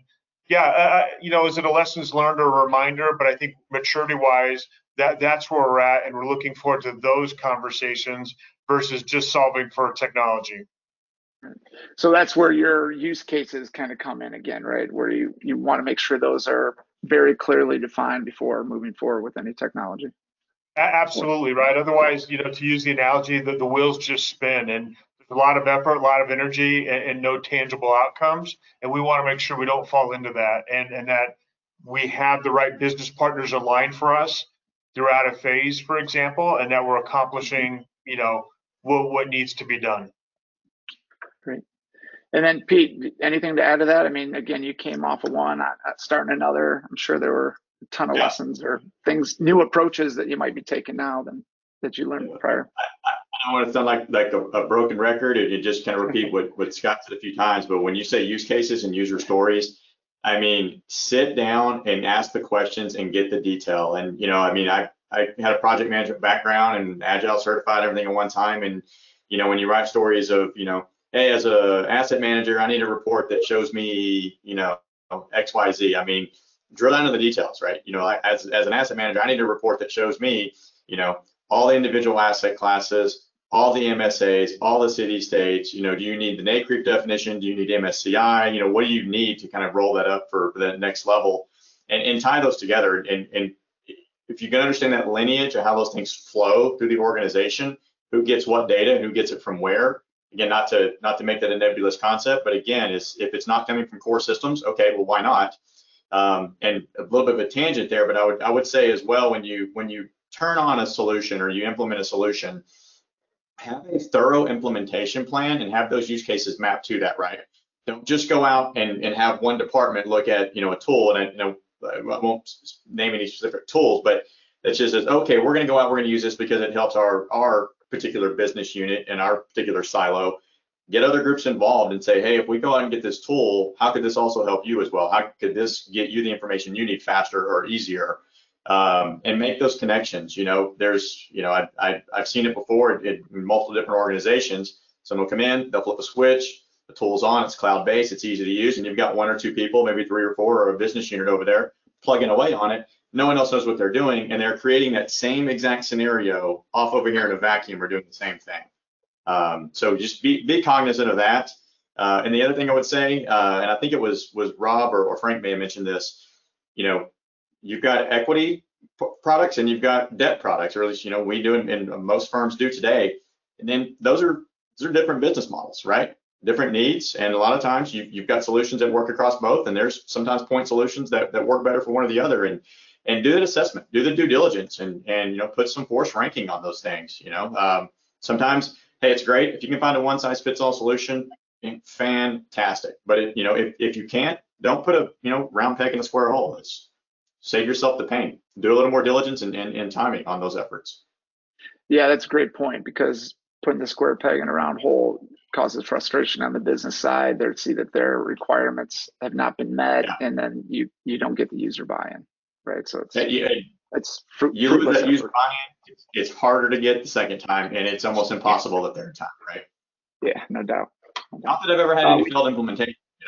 yeah, uh, you know, is it a lessons learned or a reminder? But I think maturity wise, that that's where we're at, and we're looking forward to those conversations versus just solving for technology. So that's where your use cases kind of come in again, right? Where you, you want to make sure those are very clearly defined before moving forward with any technology. Absolutely, right? Otherwise, you know, to use the analogy, the, the wheels just spin, and a lot of effort, a lot of energy, and, and no tangible outcomes. And we want to make sure we don't fall into that, and, and that we have the right business partners aligned for us throughout a phase, for example, and that we're accomplishing, you know, what, what needs to be done. Great. And then Pete, anything to add to that? I mean, again, you came off of one, starting another. I'm sure there were a ton of yeah. lessons or things, new approaches that you might be taking now than that you learned prior. I, I, I don't want to sound like like a, a broken record and just kind of repeat what, what Scott said a few times, but when you say use cases and user stories, I mean, sit down and ask the questions and get the detail. And, you know, I mean, I, I had a project management background and Agile certified everything at one time. And, you know, when you write stories of, you know, hey, as a asset manager, I need a report that shows me, you know, X, Y, Z. I mean, drill down to the details, right? You know, as, as an asset manager, I need a report that shows me, you know, all the individual asset classes, all the M S As, all the city states. You know, do you need the NCREIF definition? Do you need M S C I? You know, what do you need to kind of roll that up for, for that next level, and, and tie those together? And, and if you can understand that lineage of how those things flow through the organization, who gets what data, who gets it from where. Again, not to not to make that a nebulous concept, but again, is if it's not coming from core systems, okay, well, why not? Um, and a little bit of a tangent there, but I would I would say as well, when you when you turn on a solution or you implement a solution, have a thorough implementation plan and have those use cases mapped to that, right? Don't just go out and, and have one department look at, you know, a tool, and I, you know, I won't name any specific tools, but it just says, okay, we're going to go out, we're going to use this because it helps our, our particular business unit and our particular silo. Get other groups involved and say, hey, if we go out and get this tool, how could this also help you as well? How could this get you the information you need faster or easier? Um, and make those connections. You know, there's, you know, I, I, I've seen it before in multiple different organizations. Someone will come in, they'll flip a switch, the tool's on, it's cloud-based, it's easy to use, and you've got one or two people, maybe three or four, or a business unit over there plugging away on it. No one else knows what they're doing, and they're creating that same exact scenario off over here in a vacuum or doing the same thing. Um, so just be, be cognizant of that. Uh, and the other thing I would say, uh, and I think it was, was Rob or, or Frank may have mentioned this, you know, you've got equity products and you've got debt products, or at least, you know, we do, and most firms do today. And then those are, those are different business models, right? different needs, and a lot of times you, you've got solutions that work across both, and there's sometimes point solutions that, that work better for one or the other. And and do that assessment, do the due diligence, and and you know, put some force ranking on those things. You know, um, sometimes, hey, it's great if you can find a one-size-fits-all solution, fantastic. But it, you know, if if you can't, don't put a you know round peg in a square hole. It's, save yourself the pain. Do a little more diligence and, and, and timing on those efforts. Yeah, that's a great point, because putting the square peg in a round hole causes frustration on the business side. They see that their requirements have not been met, yeah. and then you you don't get the user buy-in, right? So it's, yeah, it's fruit, you lose that user buy-in. It's harder to get the second time, and it's almost impossible the third time, right? Yeah, no doubt. No doubt. Not that I've ever had any uh, failed implementation, you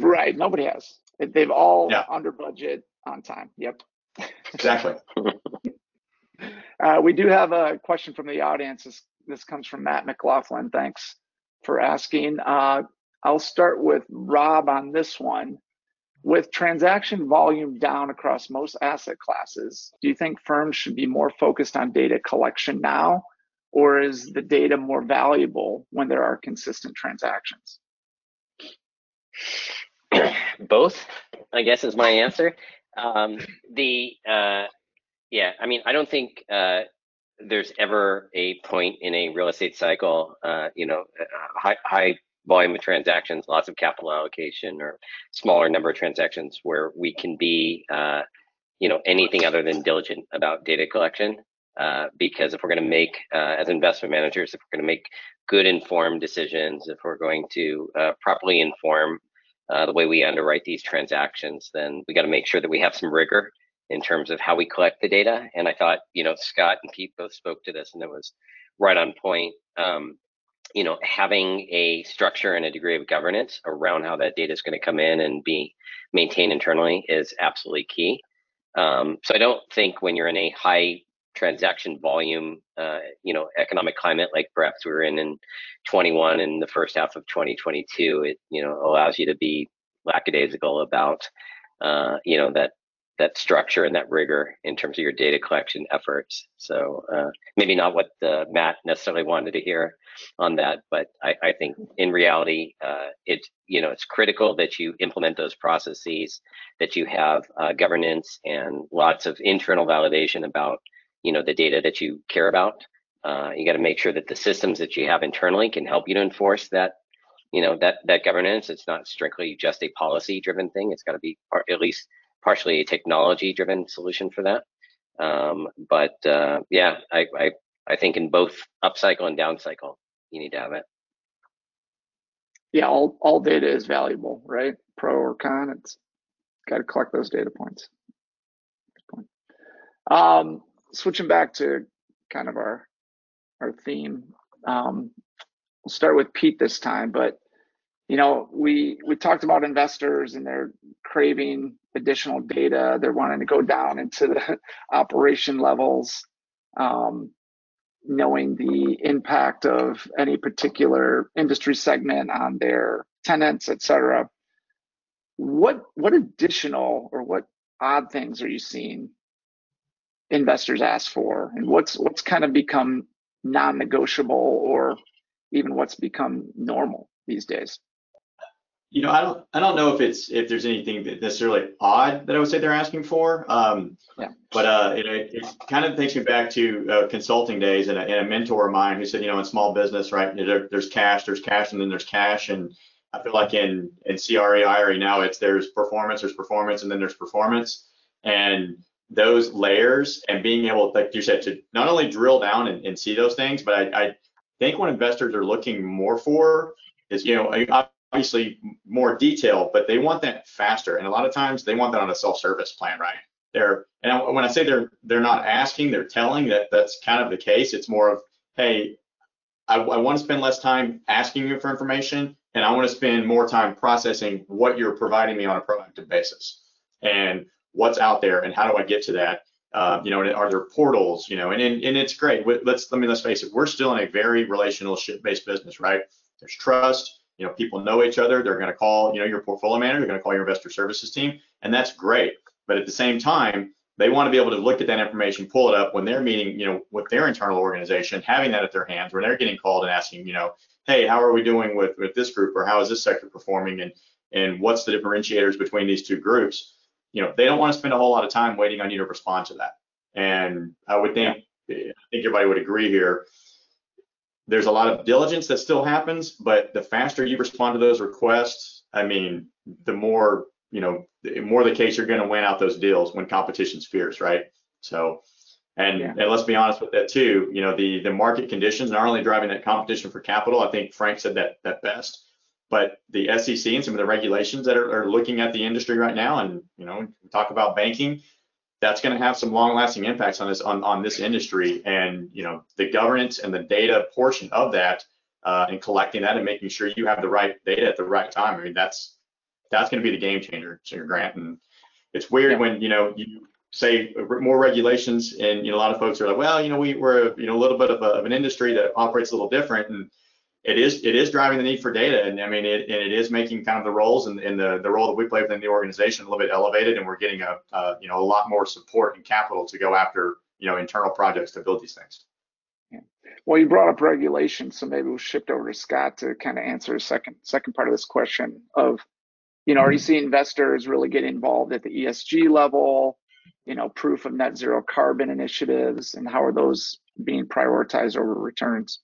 know. Right, nobody has. They've all yeah. under budget, on time. Yep. Exactly. Uh, we do have a question from the audience. This, this comes from Matt McLaughlin. Thanks for asking. Uh, I'll start with Rob on this one. With transaction volume down across most asset classes, do you think firms should be more focused on data collection now, or is the data more valuable when there are consistent transactions? Both, I guess, is my answer. Um, the, uh, yeah, I mean, I don't think uh, there's ever a point in a real estate cycle, uh, you know, high, high volume of transactions, lots of capital allocation, or smaller number of transactions where we can be, uh, you know, anything other than diligent about data collection. Uh, because if we're going to make, uh, as investment managers, if we're going to make good informed decisions, if we're going to uh, properly inform Uh, the way we underwrite these transactions, then we got to make sure that we have some rigor in terms of how we collect the data. And I thought, you know, Scott and Pete both spoke to this, and it was right on point. Um, you know, having a structure and a degree of governance around how that data is going to come in and be maintained internally is absolutely key. Um, so I don't think when you're in a high transaction volume, uh, you know, economic climate like perhaps we were in in twenty-one and the first half of twenty twenty-two, it, you know, allows you to be lackadaisical about, uh, you know, that that structure and that rigor in terms of your data collection efforts. So uh, maybe not what uh, Matt necessarily wanted to hear on that, but I, I think in reality, uh, it, you know, it's critical that you implement those processes, that you have uh, governance and lots of internal validation about, you know, the data that you care about. Uh, you got to make sure that the systems that you have internally can help you to enforce that, you know, that that governance. It's not strictly just a policy-driven thing. It's got to be par- at least partially a technology-driven solution for that. Um, but uh, yeah, I, I I think in both upcycle and downcycle, you need to have it. Yeah, all all data is valuable, right? Pro or con, it's got to collect those data points. Good point. Um, Switching back to kind of our our theme, um, we'll start with Pete this time. But you know, we we talked about investors and they're craving additional data. They're wanting to go down into the operation levels, um, knowing the impact of any particular industry segment on their tenants, et cetera. What what additional or what odd things are you seeing investors ask for, and what's what's kind of become non-negotiable, or even what's become normal these days? You know, I don't I don't know if it's if there's anything that necessarily odd that I would say they're asking for. Um, yeah. But uh, it, it kind of takes me back to uh, consulting days, and a, and a mentor of mine who said, you know, in small business, right, there, there's cash, there's cash, and then there's cash, and I feel like in in C R E, I R E now, it's there's performance, there's performance, and then there's performance, and those layers, and being able, like you said, to not only drill down and, and see those things, but I, I think what investors are looking more for is, you know, obviously more detail, but they want that faster. And a lot of times they want that on a self-service plan, right? They're, and when I say they're they're not asking, they're telling, that that's kind of the case. It's more of, hey, I, I want to spend less time asking you for information, and I want to spend more time processing what you're providing me on a proactive basis. And what's out there, and how do I get to that? Uh, you know, and are there portals? You know, and and, and it's great. Let's let me let's face it. We're still in a very relationship-based business, right? There's trust. You know, people know each other. They're going to call, you know, your portfolio manager. They're going to call your investor services team, and that's great. But at the same time, They want to be able to look at that information, pull it up when they're meeting, you know, with their internal organization, having that at their hands when they're getting called and asking, you know, hey, how are we doing with, with this group, or how is this sector performing, and and what's the differentiators between these two groups? You know, they don't want to spend a whole lot of time waiting on you to respond to that. And I would think, I think everybody would agree here, there's a lot of diligence that still happens, but the faster you respond to those requests, I mean, the more, you know, the more the case you're going to win out those deals when competition's fierce, right? So, and, yeah. and let's be honest with that too, you know, the, the market conditions not only driving that competition for capital, I think Frank said that, that best, but the S E C and some of the regulations that are, are looking at the industry right now, and, you know, talk about banking, that's going to have some long-lasting impacts on this on, on this industry, and you know the governance and the data portion of that, uh, and collecting that and making sure you have the right data at the right time. I mean, that's that's going to be the game changer, Senator Grant. And it's weird yeah. when you know you say more regulations, and you know a lot of folks are like, well, you know, we we're you know a little bit of, a, of an industry that operates a little different, and it is it is driving the need for data, and I mean, it, and it is making kind of the roles and, and the the role that we play within the organization a little bit elevated, and we're getting a uh, you know a lot more support and capital to go after you know internal projects to build these things. Yeah. Well, you brought up regulation, so maybe we'll shift over to Scott to kind of answer the second second part of this question of, you know, are you seeing investors really get involved at the E S G level, you know, proof of net zero carbon initiatives, and how are those being prioritized over returns?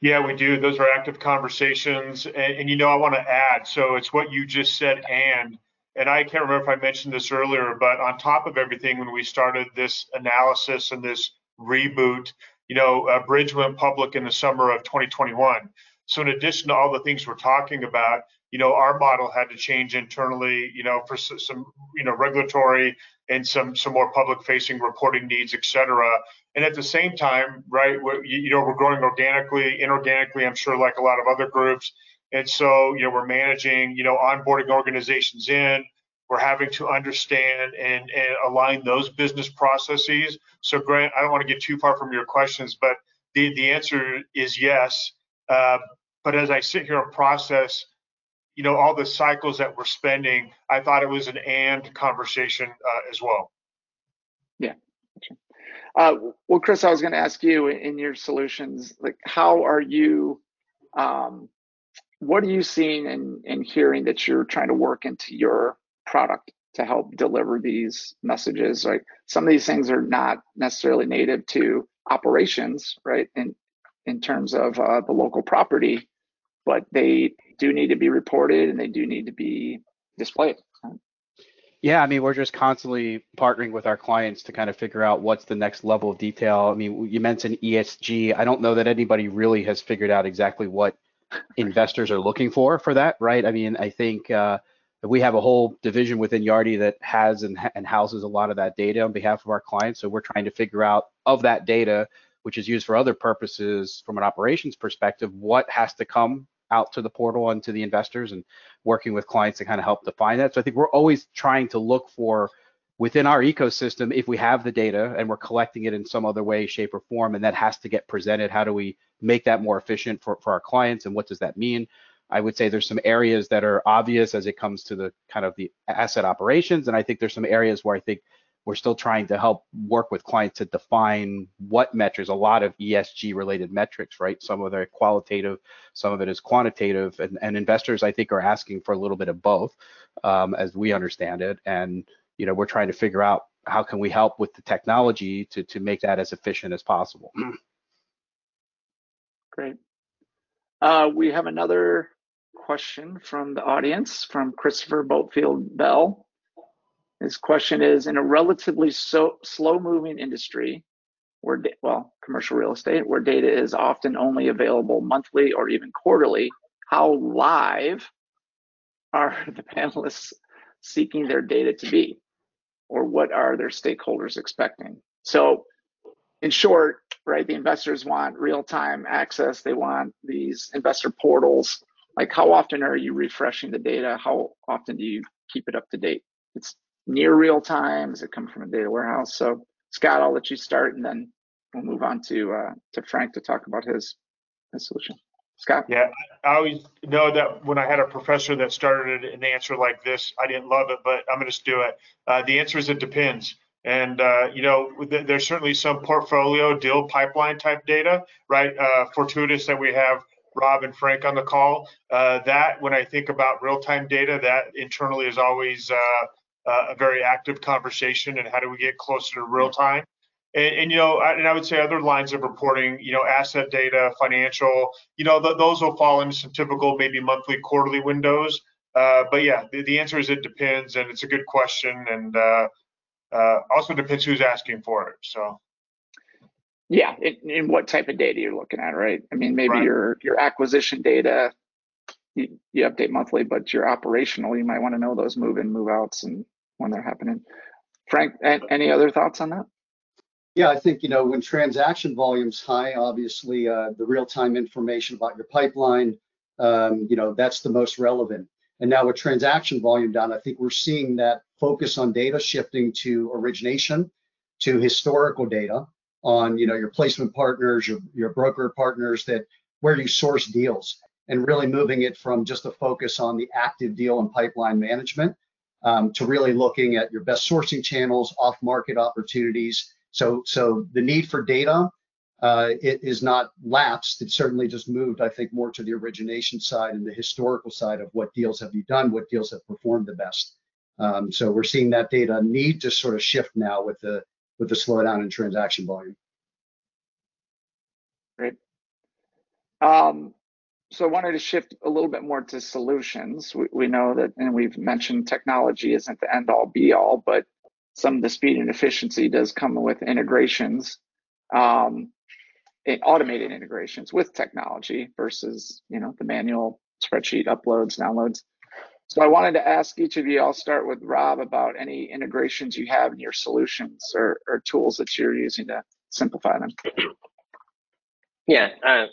Yeah, we do. Those are active conversations. And, and you know, I want to add, so it's what you just said, and, and I can't remember if I mentioned this earlier, but on top of everything, when we started this analysis and this reboot, you know, uh, Bridge went public in the summer of twenty twenty-one. So in addition to all the things we're talking about, you know, our model had to change internally, you know, for some, you know, regulatory and some some more public-facing reporting needs, et cetera. And at the same time, right, we're, you know, we're growing organically, inorganically, I'm sure, like a lot of other groups. And so, you know, we're managing, you know, onboarding organizations in, we're having to understand and, and align those business processes. So, Grant, I don't want to get too far from your questions, but the, the answer is yes. Uh, but as I sit here and process, you know, all the cycles that we're spending, I thought it was an and conversation uh, as well. Yeah. Uh, well, Chris, I was going to ask you in your solutions, like, how are you, um, what are you seeing and, and hearing that you're trying to work into your product to help deliver these messages? Like, some of these things are not necessarily native to operations, right, in, in terms of uh, the local property, but they do need to be reported and they do need to be displayed. Yeah, I mean, we're just constantly partnering with our clients to kind of figure out what's the next level of detail. I mean, you mentioned E S G. I don't know that anybody really has figured out exactly what investors are looking for for that, right? I mean, I think uh, we have a whole division within Yardi that has and, and houses a lot of that data on behalf of our clients. So we're trying to figure out, of that data, which is used for other purposes from an operations perspective, what has to come out to the portal and to the investors, and working with clients to kind of help define that. So I think we're always trying to look for within our ecosystem, if we have the data and we're collecting it in some other way, shape or form, and that has to get presented, how do we make that more efficient for, for our clients, and what does that mean? I would say there's some areas that are obvious as it comes to the kind of the asset operations. And I think there's some areas where I think we're still trying to help work with clients to define what metrics, a lot of E S G related metrics, right? Some of they're qualitative, some of it is quantitative, and, and investors, I think, are asking for a little bit of both, um, as we understand it. And, you know, we're trying to figure out how can we help with the technology to, to make that as efficient as possible. Great. Uh, we have another question from the audience from Christopher Boatfield Bell. His question is, in a relatively so, slow-moving industry, where well, commercial real estate, where data is often only available monthly or even quarterly, how live are the panelists seeking their data to be? Or what are their stakeholders expecting? So in short, right, the investors want real-time access. They want these investor portals. Like, how often are you refreshing the data? How often do you keep it up to date? It's near real time? Does it come from a data warehouse? So Scott, I'll let you start, and then we'll move on to uh, to Frank to talk about his, his solution. Scott? Yeah, I always know that when I had a professor that started an answer like this, I didn't love it, but I'm going to just do it. Uh, the answer is it depends. And, uh, you know, th there's certainly some portfolio deal pipeline type data, right? Uh, fortuitous that we have Rob and Frank on the call. Uh, that, when I think about real-time data, that internally is always uh, a very active conversation, and how do we get closer to real-time? And, and, you know, I, and I would say other lines of reporting, you know, asset data, financial, you know, th those will fall into some typical maybe monthly, quarterly windows. Uh, but, yeah, the, the answer is it depends, and it's a good question, and uh, uh, also depends who's asking for it, so. Yeah, it, and what type of data you're looking at, right? I mean, maybe right. your your acquisition data you, you update monthly, but your operational, you might want to know those move in, move outs, and when they're happening. Frank, any other thoughts on that? Yeah, I think you know when transaction volume's high, obviously uh, the real time information about your pipeline, um, you know, that's the most relevant. And now with transaction volume down, I think we're seeing that focus on data shifting to origination, to historical data. On you know your placement partners, your your broker partners, that where you source deals, and really moving it from just a focus on the active deal and pipeline management um, to really looking at your best sourcing channels, off market opportunities. So so the need for data uh, it is not lapsed. It certainly just moved, I think, more to the origination side and the historical side of what deals have you done, what deals have performed the best. Um, so we're seeing that data need to sort of shift now with the with the slowdown in transaction volume. Great. Um, so I wanted to shift a little bit more to solutions. We, we know that, and we've mentioned technology isn't the end all be all, but some of the speed and efficiency does come with integrations, um, and automated integrations with technology versus, you know, the manual spreadsheet uploads, downloads. So I wanted to ask each of you, I'll start with Rob, about any integrations you have in your solutions or, or tools that you're using to simplify them. Yeah, uh,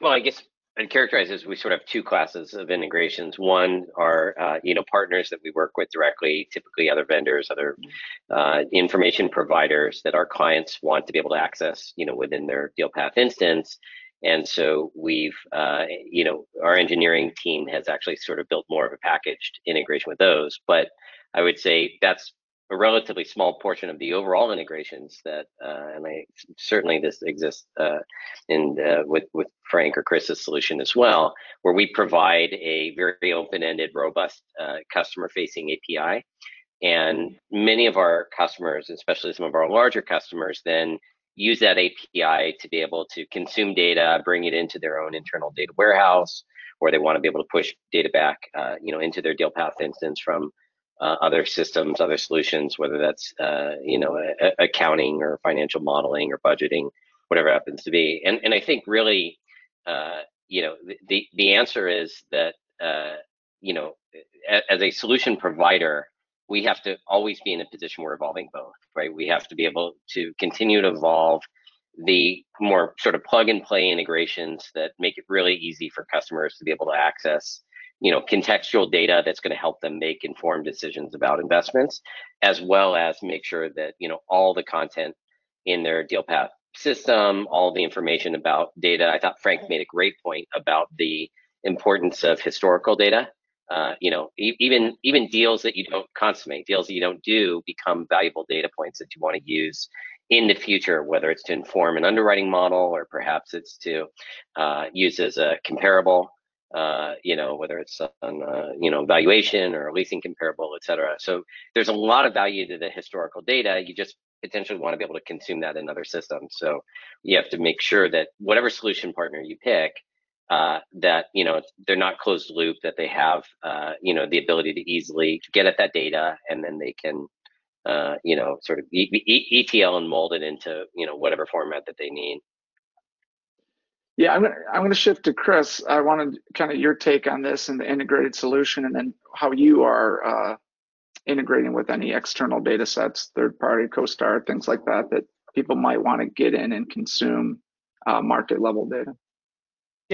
well, I guess I'd characterize it as we sort of have two classes of integrations. One are, uh, you know, partners that we work with directly, typically other vendors, other uh, information providers that our clients want to be able to access, you know, within their DealPath instance. And so we've, uh, you know, our engineering team has actually sort of built more of a packaged integration with those. But I would say that's a relatively small portion of the overall integrations that, uh, and I certainly this exists uh, in uh, with with Frank or Chris's solution as well, where we provide a very open-ended, robust, uh, customer-facing A P I, and many of our customers, especially some of our larger customers, then use that A P I to be able to consume data, bring it into their own internal data warehouse, or they want to be able to push data back, uh, you know, into their DealPath instance from uh, other systems, other solutions, whether that's, uh, you know, a, a accounting or financial modeling or budgeting, whatever it happens to be. And and I think really, uh, you know, the the answer is that, uh, you know, as a solution provider, we have to always be in a position where we're evolving both, right? We have to be able to continue to evolve the more sort of plug and play integrations that make it really easy for customers to be able to access, you know, contextual data that's going to help them make informed decisions about investments, as well as make sure that, you know, all the content in their DealPath system, all the information about data. I thought Frank made a great point about the importance of historical data. Uh, you know, e even even deals that you don't consummate, deals that you don't do, become valuable data points that you want to use in the future, whether it's to inform an underwriting model or perhaps it's to uh, use as a comparable, uh, you know, whether it's on, uh, you know, valuation or leasing comparable, et cetera. So there's a lot of value to the historical data. You just potentially want to be able to consume that in other systems. So you have to make sure that whatever solution partner you pick, Uh, that, you know, they're not closed loop, that they have, uh, you know, the ability to easily get at that data, and then they can, uh, you know, sort of e e E T L and mold it into, you know, whatever format that they need. Yeah, I'm gonna, I'm gonna shift to Chris. I wanted kind of your take on this and the integrated solution, and then how you are uh, integrating with any external data sets, third party, CoStar, things like that, that people might want to get in and consume uh, market level data.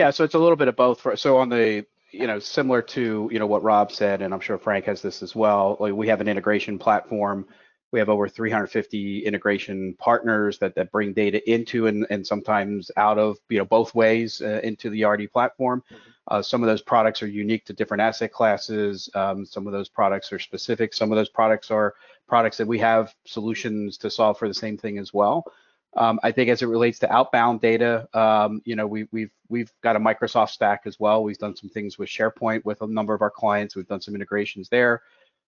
Yeah, so it's a little bit of both. For, so on the, you know, similar to, you know, what Rob said, and I'm sure Frank has this as well, like we have an integration platform. We have over three hundred fifty integration partners that, that bring data into and, and sometimes out of, you know, both ways uh, into the Yardi platform. Mm-hmm. Uh, some of those products are unique to different asset classes. Um, some of those products are specific. Some of those products are products that we have solutions to solve for the same thing as well. Um, I think as it relates to outbound data, um, you know, we, we've we've got a Microsoft stack as well. We've done some things with SharePoint with a number of our clients. We've done some integrations there.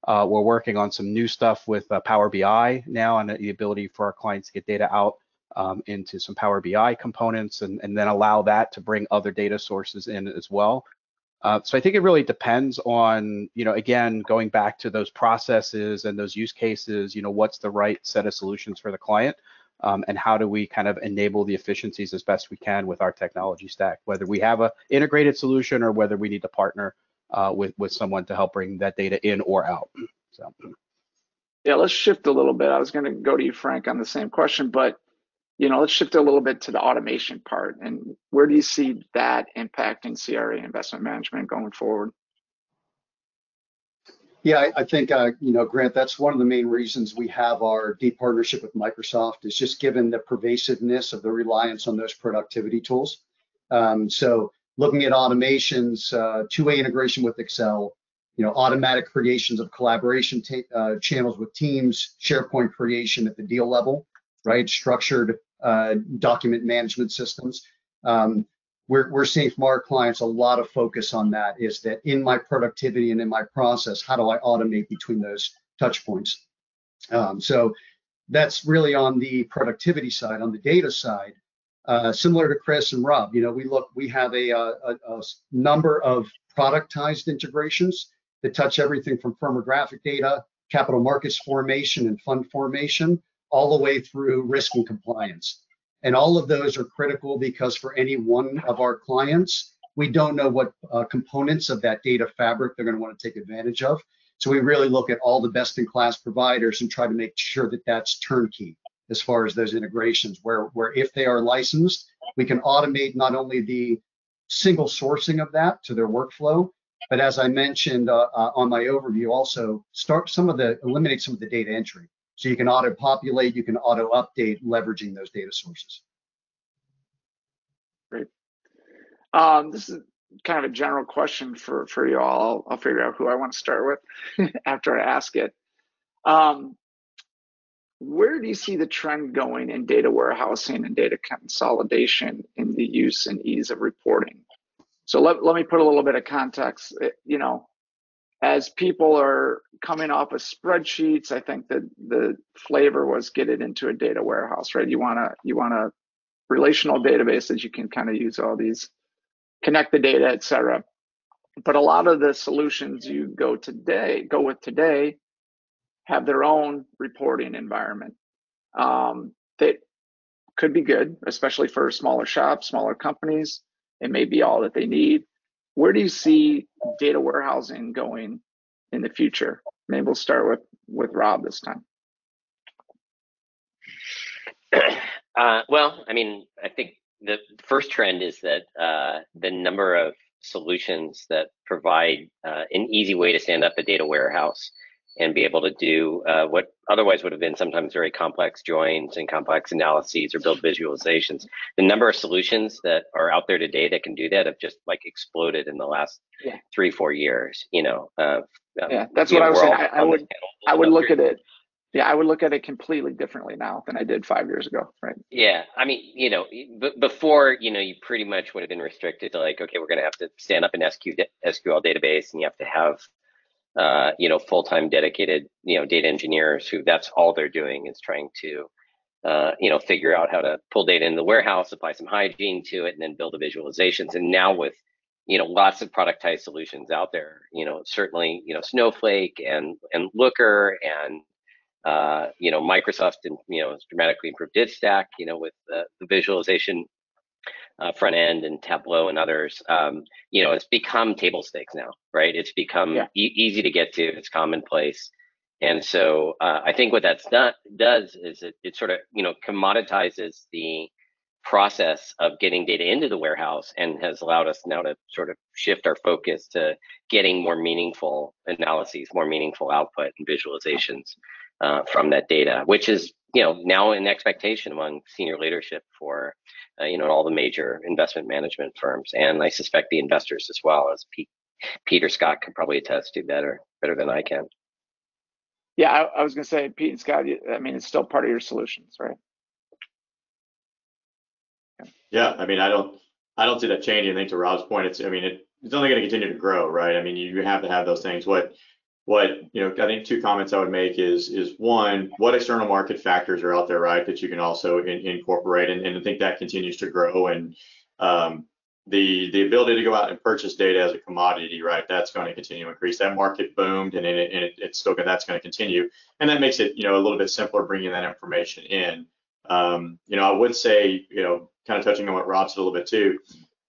Uh, we're working on some new stuff with uh, Power B I now, and the ability for our clients to get data out um, into some Power B I components, and, and then allow that to bring other data sources in as well. Uh, so I think it really depends on, you know, again, going back to those processes and those use cases, you know, what's the right set of solutions for the client. Um, and how do we kind of enable the efficiencies as best we can with our technology stack, whether we have an integrated solution or whether we need to partner uh, with, with someone to help bring that data in or out. So, yeah, let's shift a little bit. I was going to go to you, Frank, on the same question, but, you know, let's shift a little bit to the automation part. And where do you see that impacting C R A investment management going forward? Yeah, I, I think, uh, you know, Grant, that's one of the main reasons we have our deep partnership with Microsoft, is just given the pervasiveness of the reliance on those productivity tools. Um, so looking at automations, uh, two-way integration with Excel, you know, automatic creations of collaboration uh, channels with Teams, SharePoint creation at the deal level, right? Structured uh, document management systems. Um, We're, we're seeing from our clients a lot of focus on that, is that in my productivity and in my process, how do I automate between those touch points? Um, so that's really on the productivity side. On the data side, uh, similar to Chris and Rob, you know, we look, we have a, a, a number of productized integrations that touch everything from firmographic data, capital markets formation and fund formation, all the way through risk and compliance. And all of those are critical because for any one of our clients, we don't know what uh, components of that data fabric they're going to want to take advantage of. So we really look at all the best-in-class providers and try to make sure that that's turnkey as far as those integrations, where, where if they are licensed, we can automate not only the single sourcing of that to their workflow, but as I mentioned uh, uh, on my overview, also start some of the, eliminate some of the data entry. So you can auto-populate, you can auto-update, leveraging those data sources. Great. Um, this is kind of a general question for, for you all. I'll, I'll figure out who I want to start with after I ask it. Um, where do you see the trend going in data warehousing and data consolidation in the use and ease of reporting? So let, let me put a little bit of context. It, you know, as people are coming off of spreadsheets, I think that the flavor was get it into a data warehouse, right? You want to you want a relational database that you can kind of use all these, connect the data, et cetera. But a lot of the solutions you go today, go with today, have their own reporting environment um, that could be good, especially for smaller shops, smaller companies. It may be all that they need. Where do you see data warehousing going in the future? Maybe we'll start with, with Rob this time. Uh, well, I mean, I think the first trend is that uh, the number of solutions that provide uh, an easy way to stand up a data warehouse and be able to do uh, what otherwise would have been sometimes very complex joins and complex analyses or build visualizations. The number of solutions that are out there today that can do that have just like exploded in the last yeah. three, four years, you know. Uh, yeah, that's what know, I was saying. I, I would, I would look at it. Yeah, I would look at it completely differently now than I did five years ago, right? Yeah, I mean, you know, b before, you know, you pretty much would have been restricted to like, okay, we're gonna have to stand up an S Q L database and you have to have Uh, you know, full-time dedicated, you know, data engineers who that's all they're doing is trying to, uh, you know, figure out how to pull data in the warehouse, apply some hygiene to it, and then build the visualizations. And now with, you know, lots of productized solutions out there, you know, certainly, you know, Snowflake and, and Looker and, uh, you know, Microsoft, and, you know, dramatically improved its stack, you know, with uh, the visualization Uh, front end and Tableau and others, um, you know, it's become table stakes now, right? It's become yeah. e easy to get to, it's commonplace. And so uh, I think what that's done does is it, it sort of, you know, commoditizes the process of getting data into the warehouse and has allowed us now to sort of shift our focus to getting more meaningful analyses, more meaningful output and visualizations uh, from that data, which is, you know, now an expectation among senior leadership for, uh, you know, all the major investment management firms, and I suspect the investors as well, as Pete, Peter Scott could probably attest to better, better than I can. Yeah, I, I was going to say, Pete and Scott, I mean, it's still part of your solutions, right? Yeah, yeah I mean, I don't, I don't see that changing. I think to Rob's point, it's, I mean, it, it's only going to continue to grow, right? I mean, you have to have those things. What, what, you know, I think two comments I would make is, is one, what external market factors are out there, right, that you can also in, incorporate, and, and I think that continues to grow. And um, the the ability to go out and purchase data as a commodity, right? That's going to continue to increase. That market boomed, and it, and it, it's still that's going to continue, and that makes it, you know, a little bit simpler bringing that information in. Um, you know, I would say, you know, kind of touching on what Rob said a little bit too.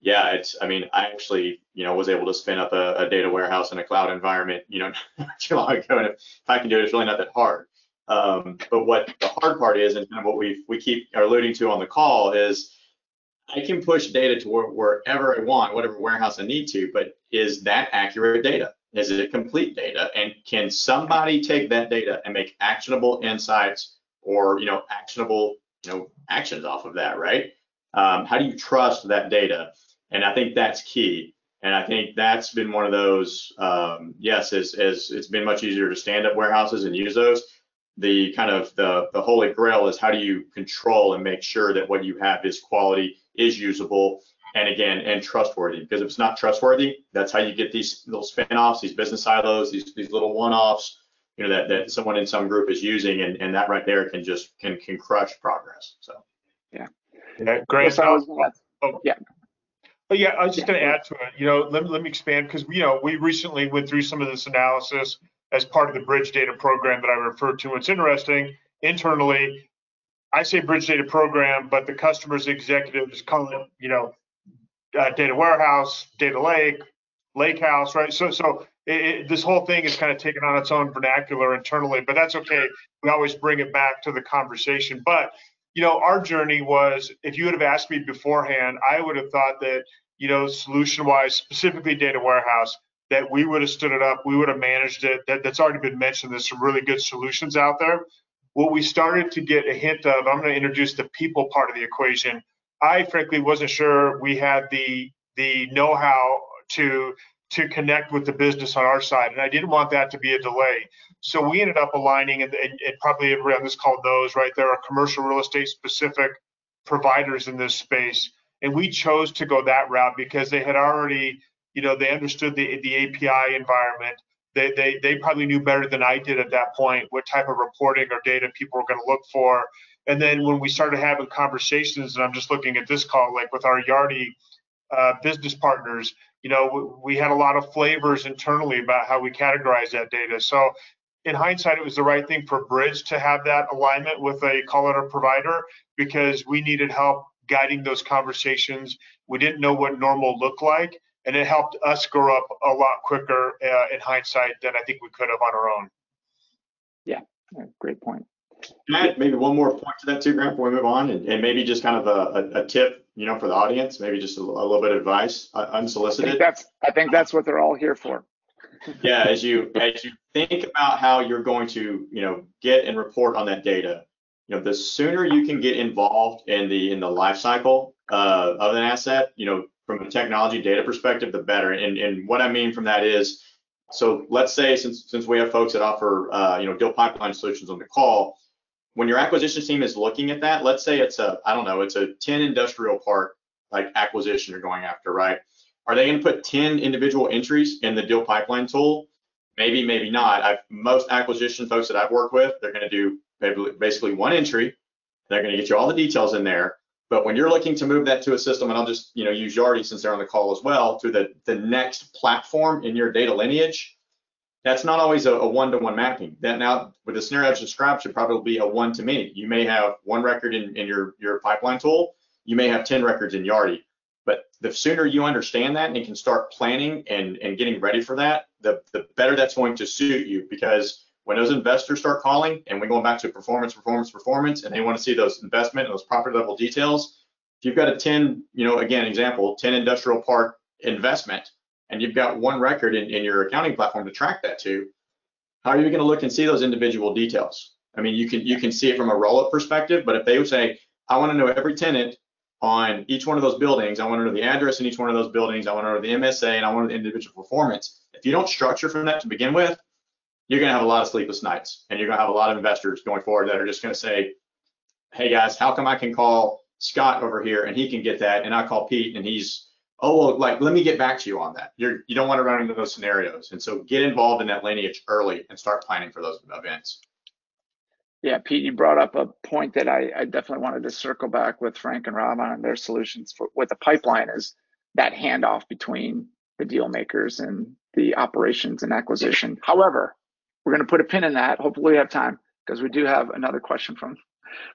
Yeah, it's, I mean, I actually, you know, was able to spin up a, a data warehouse in a cloud environment, you know, not too long ago, and if, if I can do it, it's really not that hard. Um, but what the hard part is, and kind of what we we keep alluding to on the call is, I can push data to wherever I want, whatever warehouse I need to, but is that accurate data? Is it complete data? And can somebody take that data and make actionable insights or, you know, actionable, you know, actions off of that, right? Um, how do you trust that data? And I think that's key. And I think that's been one of those, um, yes, as, as it's been much easier to stand up warehouses and use those. The kind of the, the holy grail is how do you control and make sure that what you have is quality, is usable, and again, and trustworthy. Because if it's not trustworthy, that's how you get these little spin-offs, these business silos, these, these little one-offs, you know, that, that someone in some group is using, and, and that right there can just can can crush progress. So yeah. Yeah, Grant. Yes, I was gonna, oh, yeah. Oh, yeah, I was just yeah. gonna add to it. You know, let, let me expand, because you know, we recently went through some of this analysis as part of the Bridge Data program that I referred to. It's interesting, internally, I say Bridge Data program, but the customer's executives call it, you know, uh, data warehouse, data lake, lake house, right? So so it, it, this whole thing is kind of taken on its own vernacular internally, but that's okay. We always bring it back to the conversation. But, you know, our journey was, if you would have asked me beforehand, I would have thought that, you know, solution-wise, specifically data warehouse, that we would have stood it up, we would have managed it. That, that's already been mentioned. There's some really good solutions out there. What we started to get a hint of, I'm going to introduce the people part of the equation. I frankly wasn't sure we had the the know-how to to connect with the business on our side, and I didn't want that to be a delay. So we ended up aligning, and, and, and probably everybody on this call knows, right? There are commercial real estate specific providers in this space, and we chose to go that route because they had already, you know, they understood the, the A P I environment. They, they, they probably knew better than I did at that point what type of reporting or data people were going to look for. And then when we started having conversations, and I'm just looking at this call, like with our Yardi uh, business partners, you know, we had a lot of flavors internally about how we categorize that data. So in hindsight, it was the right thing for Bridge to have that alignment with a call it a provider, because we needed help guiding those conversations. We didn't know what normal looked like. And it helped us grow up a lot quicker uh, in hindsight than I think we could have on our own. Yeah, great point. Can I add maybe one more point to that too, Grant, before we move on? And, and maybe just kind of a, a, a tip, you know, for the audience, maybe just a, a little bit of advice, uh, unsolicited. I think, that's, I think that's what they're all here for. Yeah, as you, as you think about how you're going to, you know, get and report on that data, you know, the sooner you can get involved in the, in the life cycle uh, of an asset, you know, from a technology data perspective, the better. And, and what I mean from that is, so let's say since since we have folks that offer uh, you know, deal pipeline solutions on the call, when your acquisition team is looking at that, let's say it's a, I don't know, it's a ten industrial park like acquisition you're going after, right? Are they going to put ten individual entries in the deal pipeline tool? Maybe, maybe not. I've, most acquisition folks that I've worked with, they're going to do maybe basically one entry. They're going to get you all the details in there. But when you're looking to move that to a system, and I'll just, you know, use Yardi since they're on the call as well, to the, the next platform in your data lineage, that's not always a, a one-to-one mapping. That now, with the scenario I've described, should probably be a one-to-many. You may have one record in, in your, your pipeline tool. You may have ten records in Yardi. But the sooner you understand that and can start planning and, and getting ready for that, the, the better that's going to suit you. Because when those investors start calling, and we're going back to performance, performance, performance, and they want to see those investment and those property level details, if you've got a ten, you know, again, example, ten industrial park investment, and you've got one record in, in your accounting platform to track that to, how are you going to look and see those individual details? I mean, you can you can see it from a roll-up perspective, but if they would say, I want to know every tenant on each one of those buildings, I want to know the address in each one of those buildings, I want to know the M S A, and I want to know the individual performance. If you don't structure from that to begin with, you're going to have a lot of sleepless nights, and you're going to have a lot of investors going forward that are just going to say, hey guys, how come I can call Scott over here and he can get that, and I call Pete and he's, oh, well, like, let me get back to you on that. You're, you don't want to run into those scenarios. And so get involved in that lineage early and start planning for those events. Yeah, Pete, you brought up a point that I, I definitely wanted to circle back with Frank and Rob on their solutions for with the pipeline is that handoff between the deal makers and the operations and acquisition. However, we're going to put a pin in that. Hopefully we have time because we do have another question from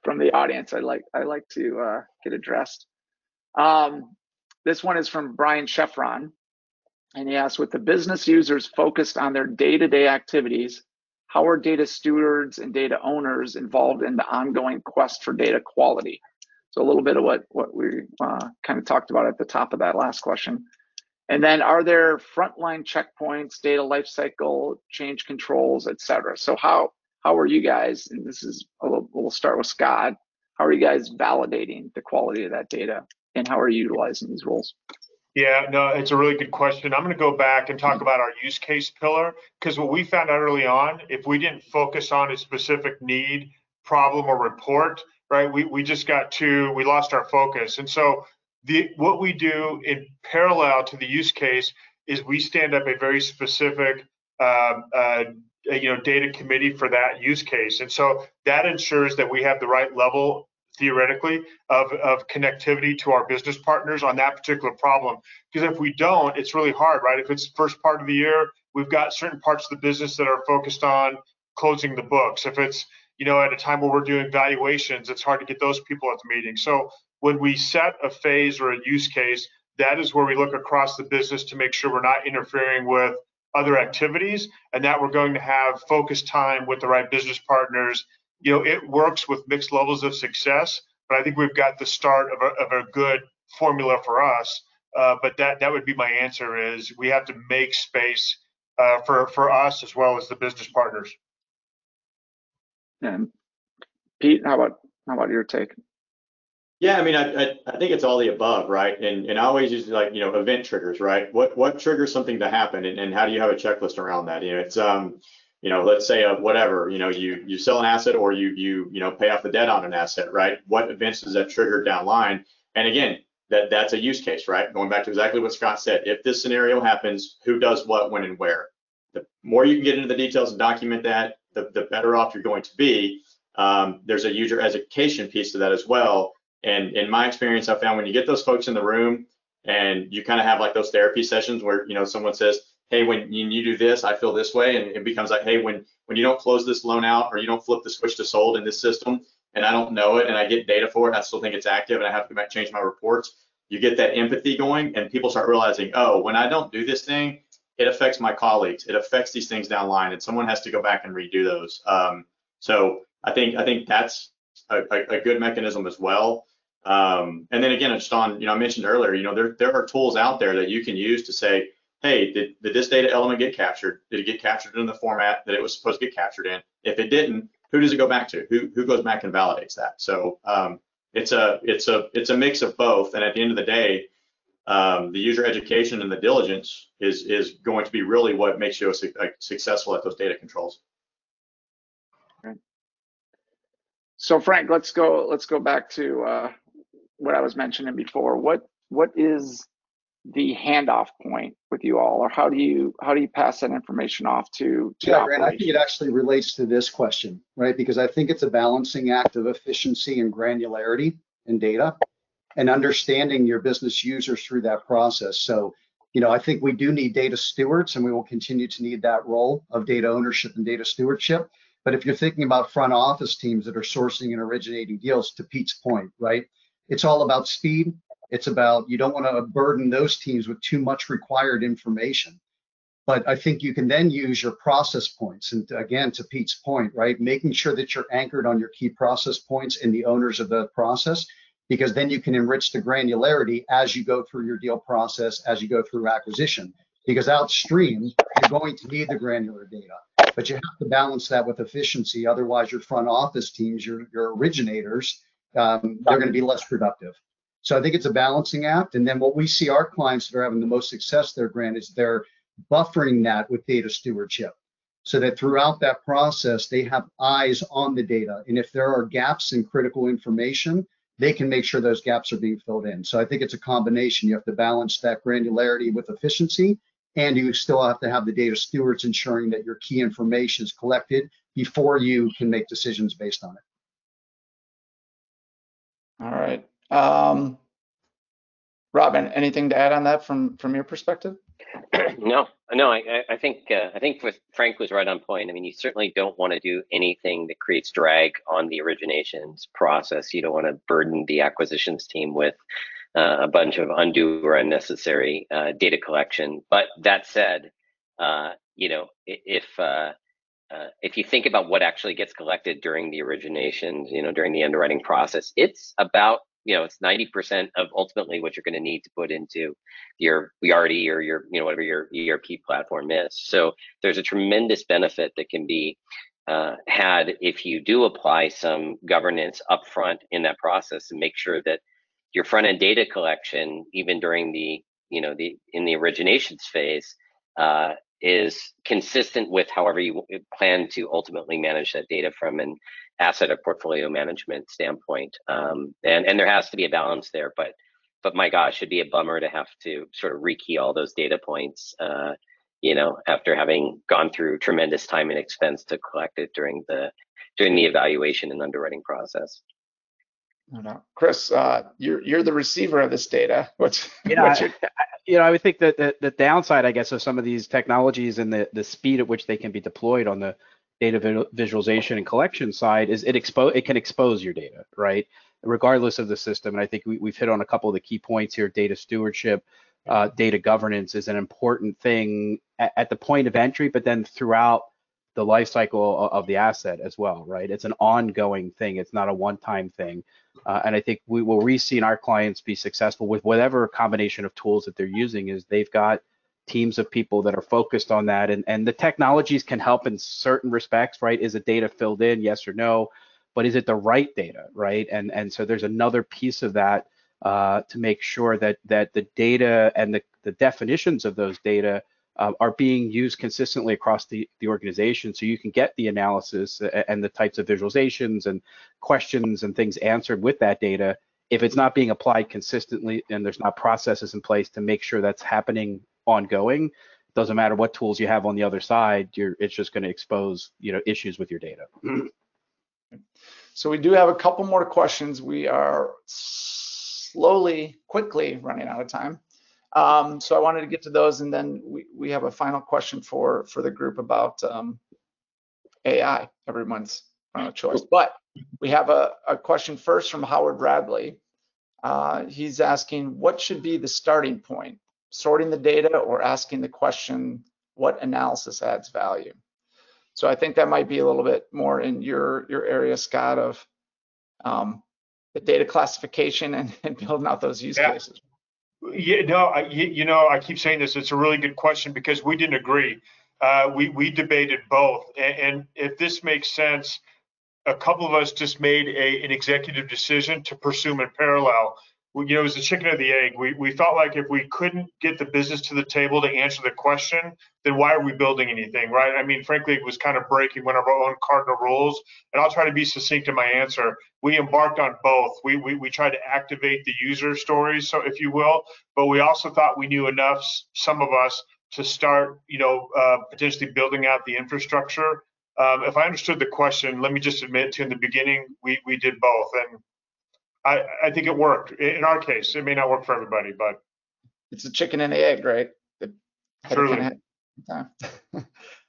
from the audience. I like I like to uh, get addressed. Um, This one is from Brian Sheffron, and he asks, with the business users focused on their day-to-day activities, how are data stewards and data owners involved in the ongoing quest for data quality? So a little bit of what, what we uh, kind of talked about at the top of that last question. And then are there frontline checkpoints, data lifecycle, change controls, et cetera? So how, how are you guys, and this is, little, we'll start with Scott, how are you guys validating the quality of that data? And how are you utilizing these roles? Yeah, no, it's a really good question. I'm going to go back and talk about our use case pillar, because what we found out early on, if we didn't focus on a specific need, problem, or report, right, we, we just got too, we lost our focus. And so the what we do in parallel to the use case is we stand up a very specific uh, uh, you know, data committee for that use case. And so that ensures that we have the right level theoretically, of, of connectivity to our business partners on that particular problem. Because if we don't, it's really hard, right? If it's first part of the year, we've got certain parts of the business that are focused on closing the books. If it's, you know, at a time where we're doing valuations, it's hard to get those people at the meeting. So when we set a phase or a use case, that is where we look across the business to make sure we're not interfering with other activities and that we're going to have focused time with the right business partners. You know, it works with mixed levels of success, but I think we've got the start of a, of a good formula for us. Uh, but that that would be my answer is we have to make space uh, for, for us as well as the business partners. And Pete, how about how about your take? Yeah, I mean, I, I, I think it's all the above, right? And and I always use like, you know, event triggers, right? What what triggers something to happen and, and how do you have a checklist around that? You know, it's um. You know, let's say uh, whatever, you know, you, you sell an asset or you, you, you know, pay off the debt on an asset, right? What events does that trigger down line? And again, that, that's a use case, right? Going back to exactly what Scott said, if this scenario happens, who does what, when, and where? The more you can get into the details and document that, the, the better off you're going to be. Um, there's a user education piece to that as well. And in my experience, I found when you get those folks in the room and you kind of have like those therapy sessions where, you know, someone says, hey, when you do this, I feel this way. And it becomes like, hey, when, when you don't close this loan out or you don't flip the switch to sold in this system and I don't know it and I get data for it, I still think it's active and I have to back change my reports. You get that empathy going and people start realizing, oh, when I don't do this thing, it affects my colleagues. It affects these things down line and someone has to go back and redo those. Um, so I think I think that's a, a, a good mechanism as well. Um, and then again, just on, you know, I mentioned earlier, you know, there, there are tools out there that you can use to say, hey, did, did this data element get captured? Did it get captured in the format that it was supposed to get captured in? If it didn't, who does it go back to? Who who goes back and validates that? So um, it's a it's a it's a mix of both. And at the end of the day, um, the user education and the diligence is is going to be really what makes you a, a successful at those data controls. Right. So Frank, let's go let's go back to uh, what I was mentioning before. What what is the handoff point with you all, or how do you how do you pass that information off to, to yeah, Grant, I think it actually relates to this question, right? Because I think it's a balancing act of efficiency and granularity in data and understanding your business users through that process. So, you know, I think we do need data stewards and we will continue to need that role of data ownership and data stewardship. But if you're thinking about front office teams that are sourcing and originating deals, to Pete's point, right? It's all about speed. It's about, you don't want to burden those teams with too much required information. But I think you can then use your process points. And again, to Pete's point, right, making sure that you're anchored on your key process points and the owners of the process, because then you can enrich the granularity as you go through your deal process, as you go through acquisition. Because outstream, you're going to need the granular data, but you have to balance that with efficiency. Otherwise, your front office teams, your, your originators, um, they're going to be less productive. So I think it's a balancing act. And then what we see our clients that are having the most success there, Grant, is they're buffering that with data stewardship. so that throughout that process, they have eyes on the data. And if there are gaps in critical information, they can make sure those gaps are being filled in. So I think it's a combination. You have to balance that granularity with efficiency, and you still have to have the data stewards ensuring that your key information is collected before you can make decisions based on it. All right. Um, Robin, anything to add on that from, from your perspective? No, no, I, I think uh, I think with Frank was right on point. I mean, you certainly don't want to do anything that creates drag on the originations process. You don't want to burden the acquisitions team with uh, a bunch of undue or unnecessary uh, data collection. But that said, uh, you know, if uh, uh, if you think about what actually gets collected during the originations, you know, during the underwriting process, it's about you know, it's ninety percent of ultimately what you're going to need to put into your Yardi or your, you know, whatever your E R P platform is. So there's a tremendous benefit that can be uh, had if you do apply some governance upfront in that process and make sure that your front end data collection, even during the, you know, the in the originations phase, uh, is consistent with however you plan to ultimately manage that data from an asset or portfolio management standpoint. Um, and, and there has to be a balance there, but but my gosh, it'd be a bummer to have to sort of rekey all those data points, uh, you know, after having gone through tremendous time and expense to collect it during the during the evaluation and underwriting process. No, no. Chris, uh, you're you're the receiver of this data. What's, you know, what's your... I, you know, I would think that the, the downside, I guess, of some of these technologies and the the speed at which they can be deployed on the data visualization and collection side is it expose it can expose your data, right, regardless of the system. And I think we, we've hit on a couple of the key points here. Data stewardship, uh, data governance is an important thing at, at the point of entry, but then throughout the life cycle of the asset as well, right? It's an ongoing thing. It's not a one-time thing. Uh, and I think we will we've seen our clients be successful with whatever combination of tools that they're using is they've got teams of people that are focused on that. And, and the technologies can help in certain respects, right? Is the data filled in? Yes or no? But is it the right data, right? And, and so there's another piece of that uh, to make sure that that the data and the, the definitions of those data uh, are being used consistently across the, the organization, so you can get the analysis and the types of visualizations and questions and things answered with that data. If it's not being applied consistently and there's not processes in place to make sure that's happening ongoing, doesn't matter what tools you have on the other side, you're it's just going to expose you know issues with your data. So we do have a couple more questions. We are slowly quickly running out of time, um so I wanted to get to those, and then we, we have a final question for for the group about um A I, everyone's uh, choice. But we have a, a question first from Howard Radley. Uh he's asking, what should be the starting point? Sorting the data or asking the question, what analysis adds value? So I think that might be a little bit more in your your area, Scott, of um, the data classification and, and building out those use yeah. cases. Yeah, no, I, you know, I keep saying this, it's a really good question because we didn't agree. Uh, we, we debated both. And, and if this makes sense, a couple of us just made a, an executive decision to pursue them in parallel. You know, it was the chicken or the egg. We we felt like if we couldn't get the business to the table to answer the question, then why are we building anything, right? I mean, frankly, it was kind of breaking one of our own cardinal rules. And I'll try to be succinct in my answer. We embarked on both. We we we tried to activate the user stories, so if you will, but we also thought we knew enough, some of us, to start, you know, uh, potentially building out the infrastructure. Um, if I understood the question, let me just admit to in the beginning, we we did both, and I, I think it worked. In our case, it may not work for everybody, but it's a chicken and the egg, right? The head head.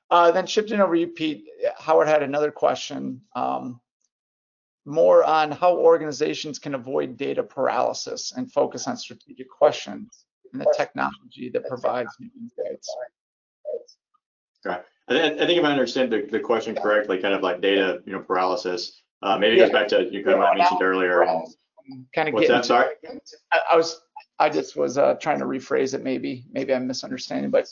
uh, then shifting over to you, Pete, Howard had another question, um, more on how organizations can avoid data paralysis and focus on strategic questions and the technology that provides new insights. Right. I think if I understand the, the question correctly, kind of like data, you know, paralysis. Uh, maybe it yeah. goes back to you kind of what I mentioned earlier. Kind of What's that? Sorry. I, I was, I just was uh, trying to rephrase it. Maybe, maybe I'm misunderstanding, but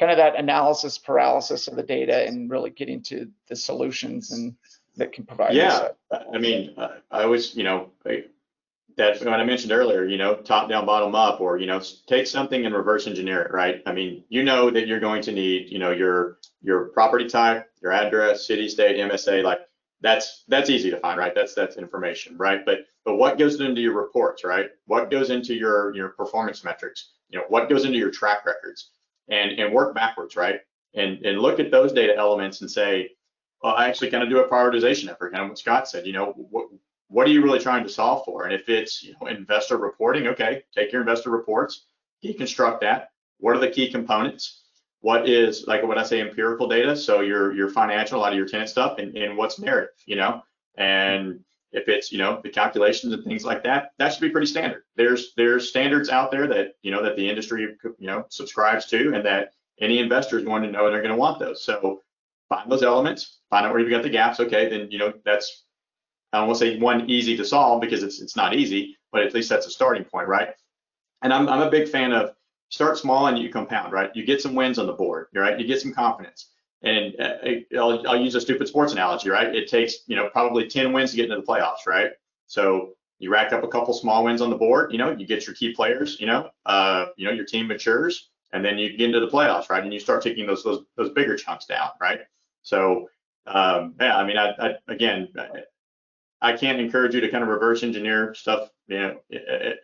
kind of that analysis paralysis of the data and really getting to the solutions and that can provide. Yeah, I mean, I always, you know, that when I mentioned earlier, you know, top down, bottom up, or, you know, take something and reverse engineer it, right? I mean, you know that you're going to need, you know, your your property type, your address, city, state, M S A, like that's that's easy to find, right? That's that's information, right? But but what goes into your reports, right? What goes into your your performance metrics? You know, what goes into your track records? And and work backwards, right? And and look at those data elements and say, well, I actually kind of do a prioritization effort, kind of what Scott said. You know, what what are you really trying to solve for? And if it's, you know, investor reporting, okay, take your investor reports, deconstruct that. What are the key components? What is, like what I say, empirical data? So your your financial, a lot of your tenant stuff, and, and what's narrative, you know? And if it's, you know, the calculations and things like that, that should be pretty standard. There's there's standards out there that, you know, that the industry, you know, subscribes to, and that any investor is going to know, and they're going to want those. So find those elements, find out where you've got the gaps. Okay, then, you know, that's, I don't want to say one easy to solve, because it's it's not easy, but at least that's a starting point, right? And I'm I'm a big fan of start small and you compound, right? You get some wins on the board, right? You get some confidence. And I'll, I'll use a stupid sports analogy, right? It takes, you know, probably ten wins to get into the playoffs, right? So you rack up a couple small wins on the board, you know, you get your key players, you know, uh, you know, your team matures, and then you get into the playoffs, right? And you start taking those those, those bigger chunks down, right? So um, yeah, I mean, I, I again, I, I can't encourage you to kind of reverse engineer stuff, you know,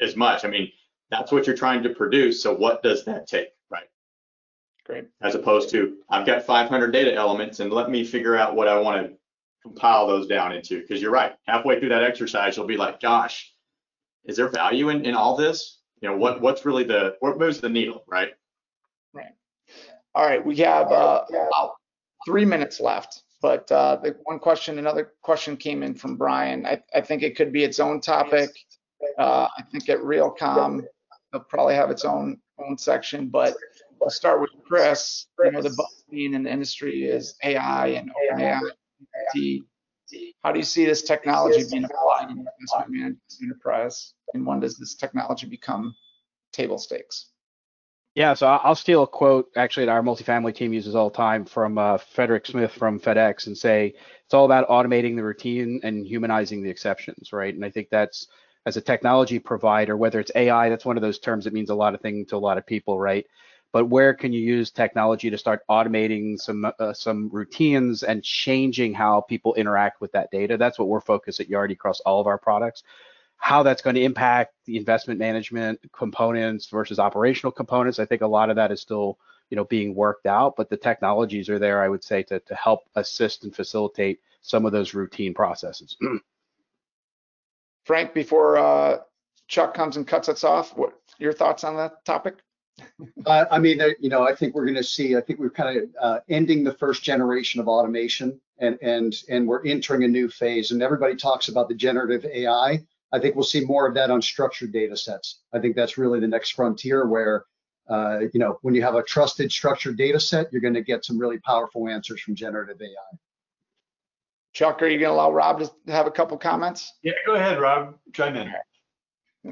as much. I mean, that's what you're trying to produce. So what does that take? Great. As opposed to, I've got five hundred data elements and let me figure out what I want to compile those down into. Because you're right, halfway through that exercise, you'll be like, gosh, is there value in, in all this? You know, what what's really the, what moves the needle, right? Right. All right, we have uh, about three minutes left, but uh, the one question, another question came in from Brian. I, I think it could be its own topic. Uh, I think at Realcomm, it'll probably have its own own section, but we'll start with Chris. You know, the buzzing in the industry is A I and OpenAI. How do you see this technology being applied in investment management enterprise, and when does this technology become table stakes? Yeah, so I'll steal a quote actually that our multifamily team uses all the time from uh, Frederick Smith from FedEx, and say it's all about automating the routine and humanizing the exceptions, right? And I think that's, as a technology provider, whether it's A I, that's one of those terms that means a lot of things to a lot of people, right? But where can you use technology to start automating some uh, some routines and changing how people interact with that data? That's what we're focused at Yardi across all of our products. How that's going to impact the investment management components versus operational components, I think a lot of that is still, you know, being worked out, but the technologies are there, I would say, to, to help assist and facilitate some of those routine processes. Frank, before uh, Chuck comes and cuts us off, what your thoughts on that topic? uh, I mean, you know, I think we're going to see, I think we're kind of uh, ending the first generation of automation, and and and we're entering a new phase, and everybody talks about the generative A I. I think we'll see more of that on structured data sets. I think that's really the next frontier where, uh, you know, when you have a trusted structured data set, you're going to get some really powerful answers from generative A I. Chuck, are you going to allow Rob to have a couple comments? Yeah, go ahead, Rob. Chime in.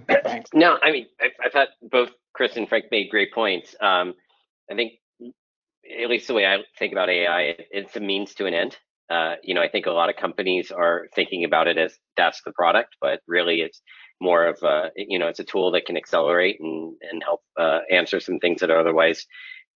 Right. Thanks. No, I mean, I, I thought both Chris and Frank made great points. Um, I think, at least the way I think about A I, it, it's a means to an end. Uh, you know, I think a lot of companies are thinking about it as that's the product, but really it's more of a, you know, it's a tool that can accelerate and, and help uh, answer some things that are otherwise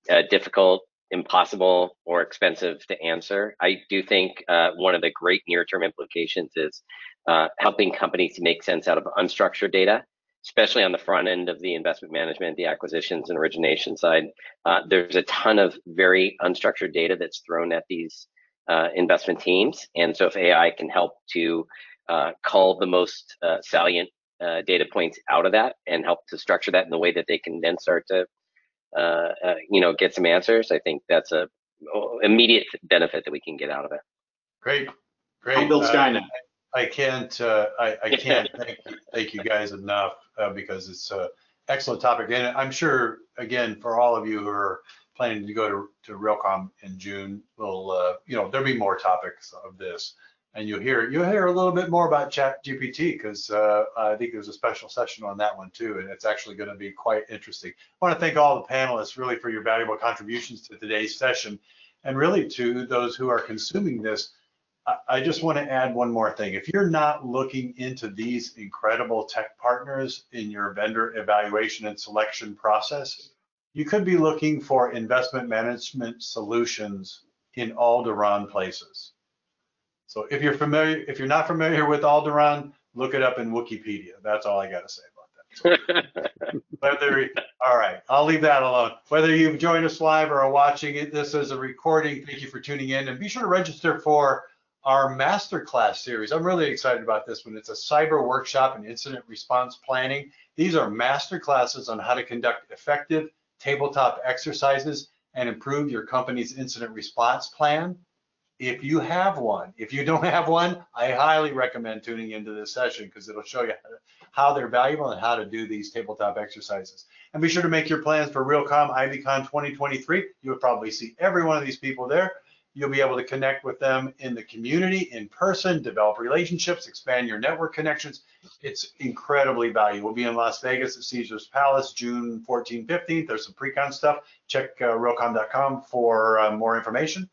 uh, difficult, impossible, or expensive to answer. I do think uh, one of the great near-term implications is uh, helping companies make sense out of unstructured data, especially on the front end of the investment management, the acquisitions and origination side. Uh, there's a ton of very unstructured data that's thrown at these uh, investment teams. And so if A I can help to uh, cull the most uh, salient uh, data points out of that and help to structure that in the way that they can then start to uh, uh, you know, get some answers, I think that's a immediate benefit that we can get out of it. Great, great. I'll build Skynet. I can't, uh, I, I can't thank, thank you guys enough uh, because it's an excellent topic. And I'm sure, again, for all of you who are planning to go to, to Realcomm in June, we'll, uh, you know, there'll be more topics of this. And you'll hear, you'll hear a little bit more about Chat G P T because uh, I think there's a special session on that one too. And it's actually going to be quite interesting. I want to thank all the panelists really for your valuable contributions to today's session, and really to those who are consuming this. I just want to add one more thing. If you're not looking into these incredible tech partners in your vendor evaluation and selection process, you could be looking for investment management solutions in all the wrong places. So if you're familiar, if you're not familiar with Alderaan, look it up in Wikipedia. That's all I got to say about that. So, whether, all right, I'll leave that alone. Whether you've joined us live or are watching it, this is a recording. Thank you for tuning in, and be sure to register for our masterclass series. I'm really excited about this one. It's a cyber workshop and incident response planning. These are masterclasses on how to conduct effective tabletop exercises and improve your company's incident response plan. If you have one, if you don't have one, I highly recommend tuning into this session because it'll show you how they're valuable and how to do these tabletop exercises. And be sure to make your plans for Realcomm I B Con twenty twenty-three. You'll probably see every one of these people there. You'll be able to connect with them in the community, in person, develop relationships, expand your network connections. It's incredibly valuable. We'll be in Las Vegas at Caesars Palace, June fourteenth, fifteenth. There's some pre-con stuff. Check uh, realcomm dot com for uh, more information.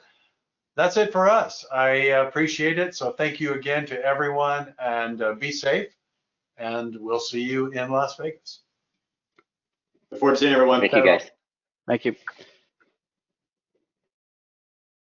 That's it for us. I appreciate it. So thank you again to everyone, and uh, be safe, and we'll see you in Las Vegas. Look forward to seeing everyone. Thank you, guys. Thank you.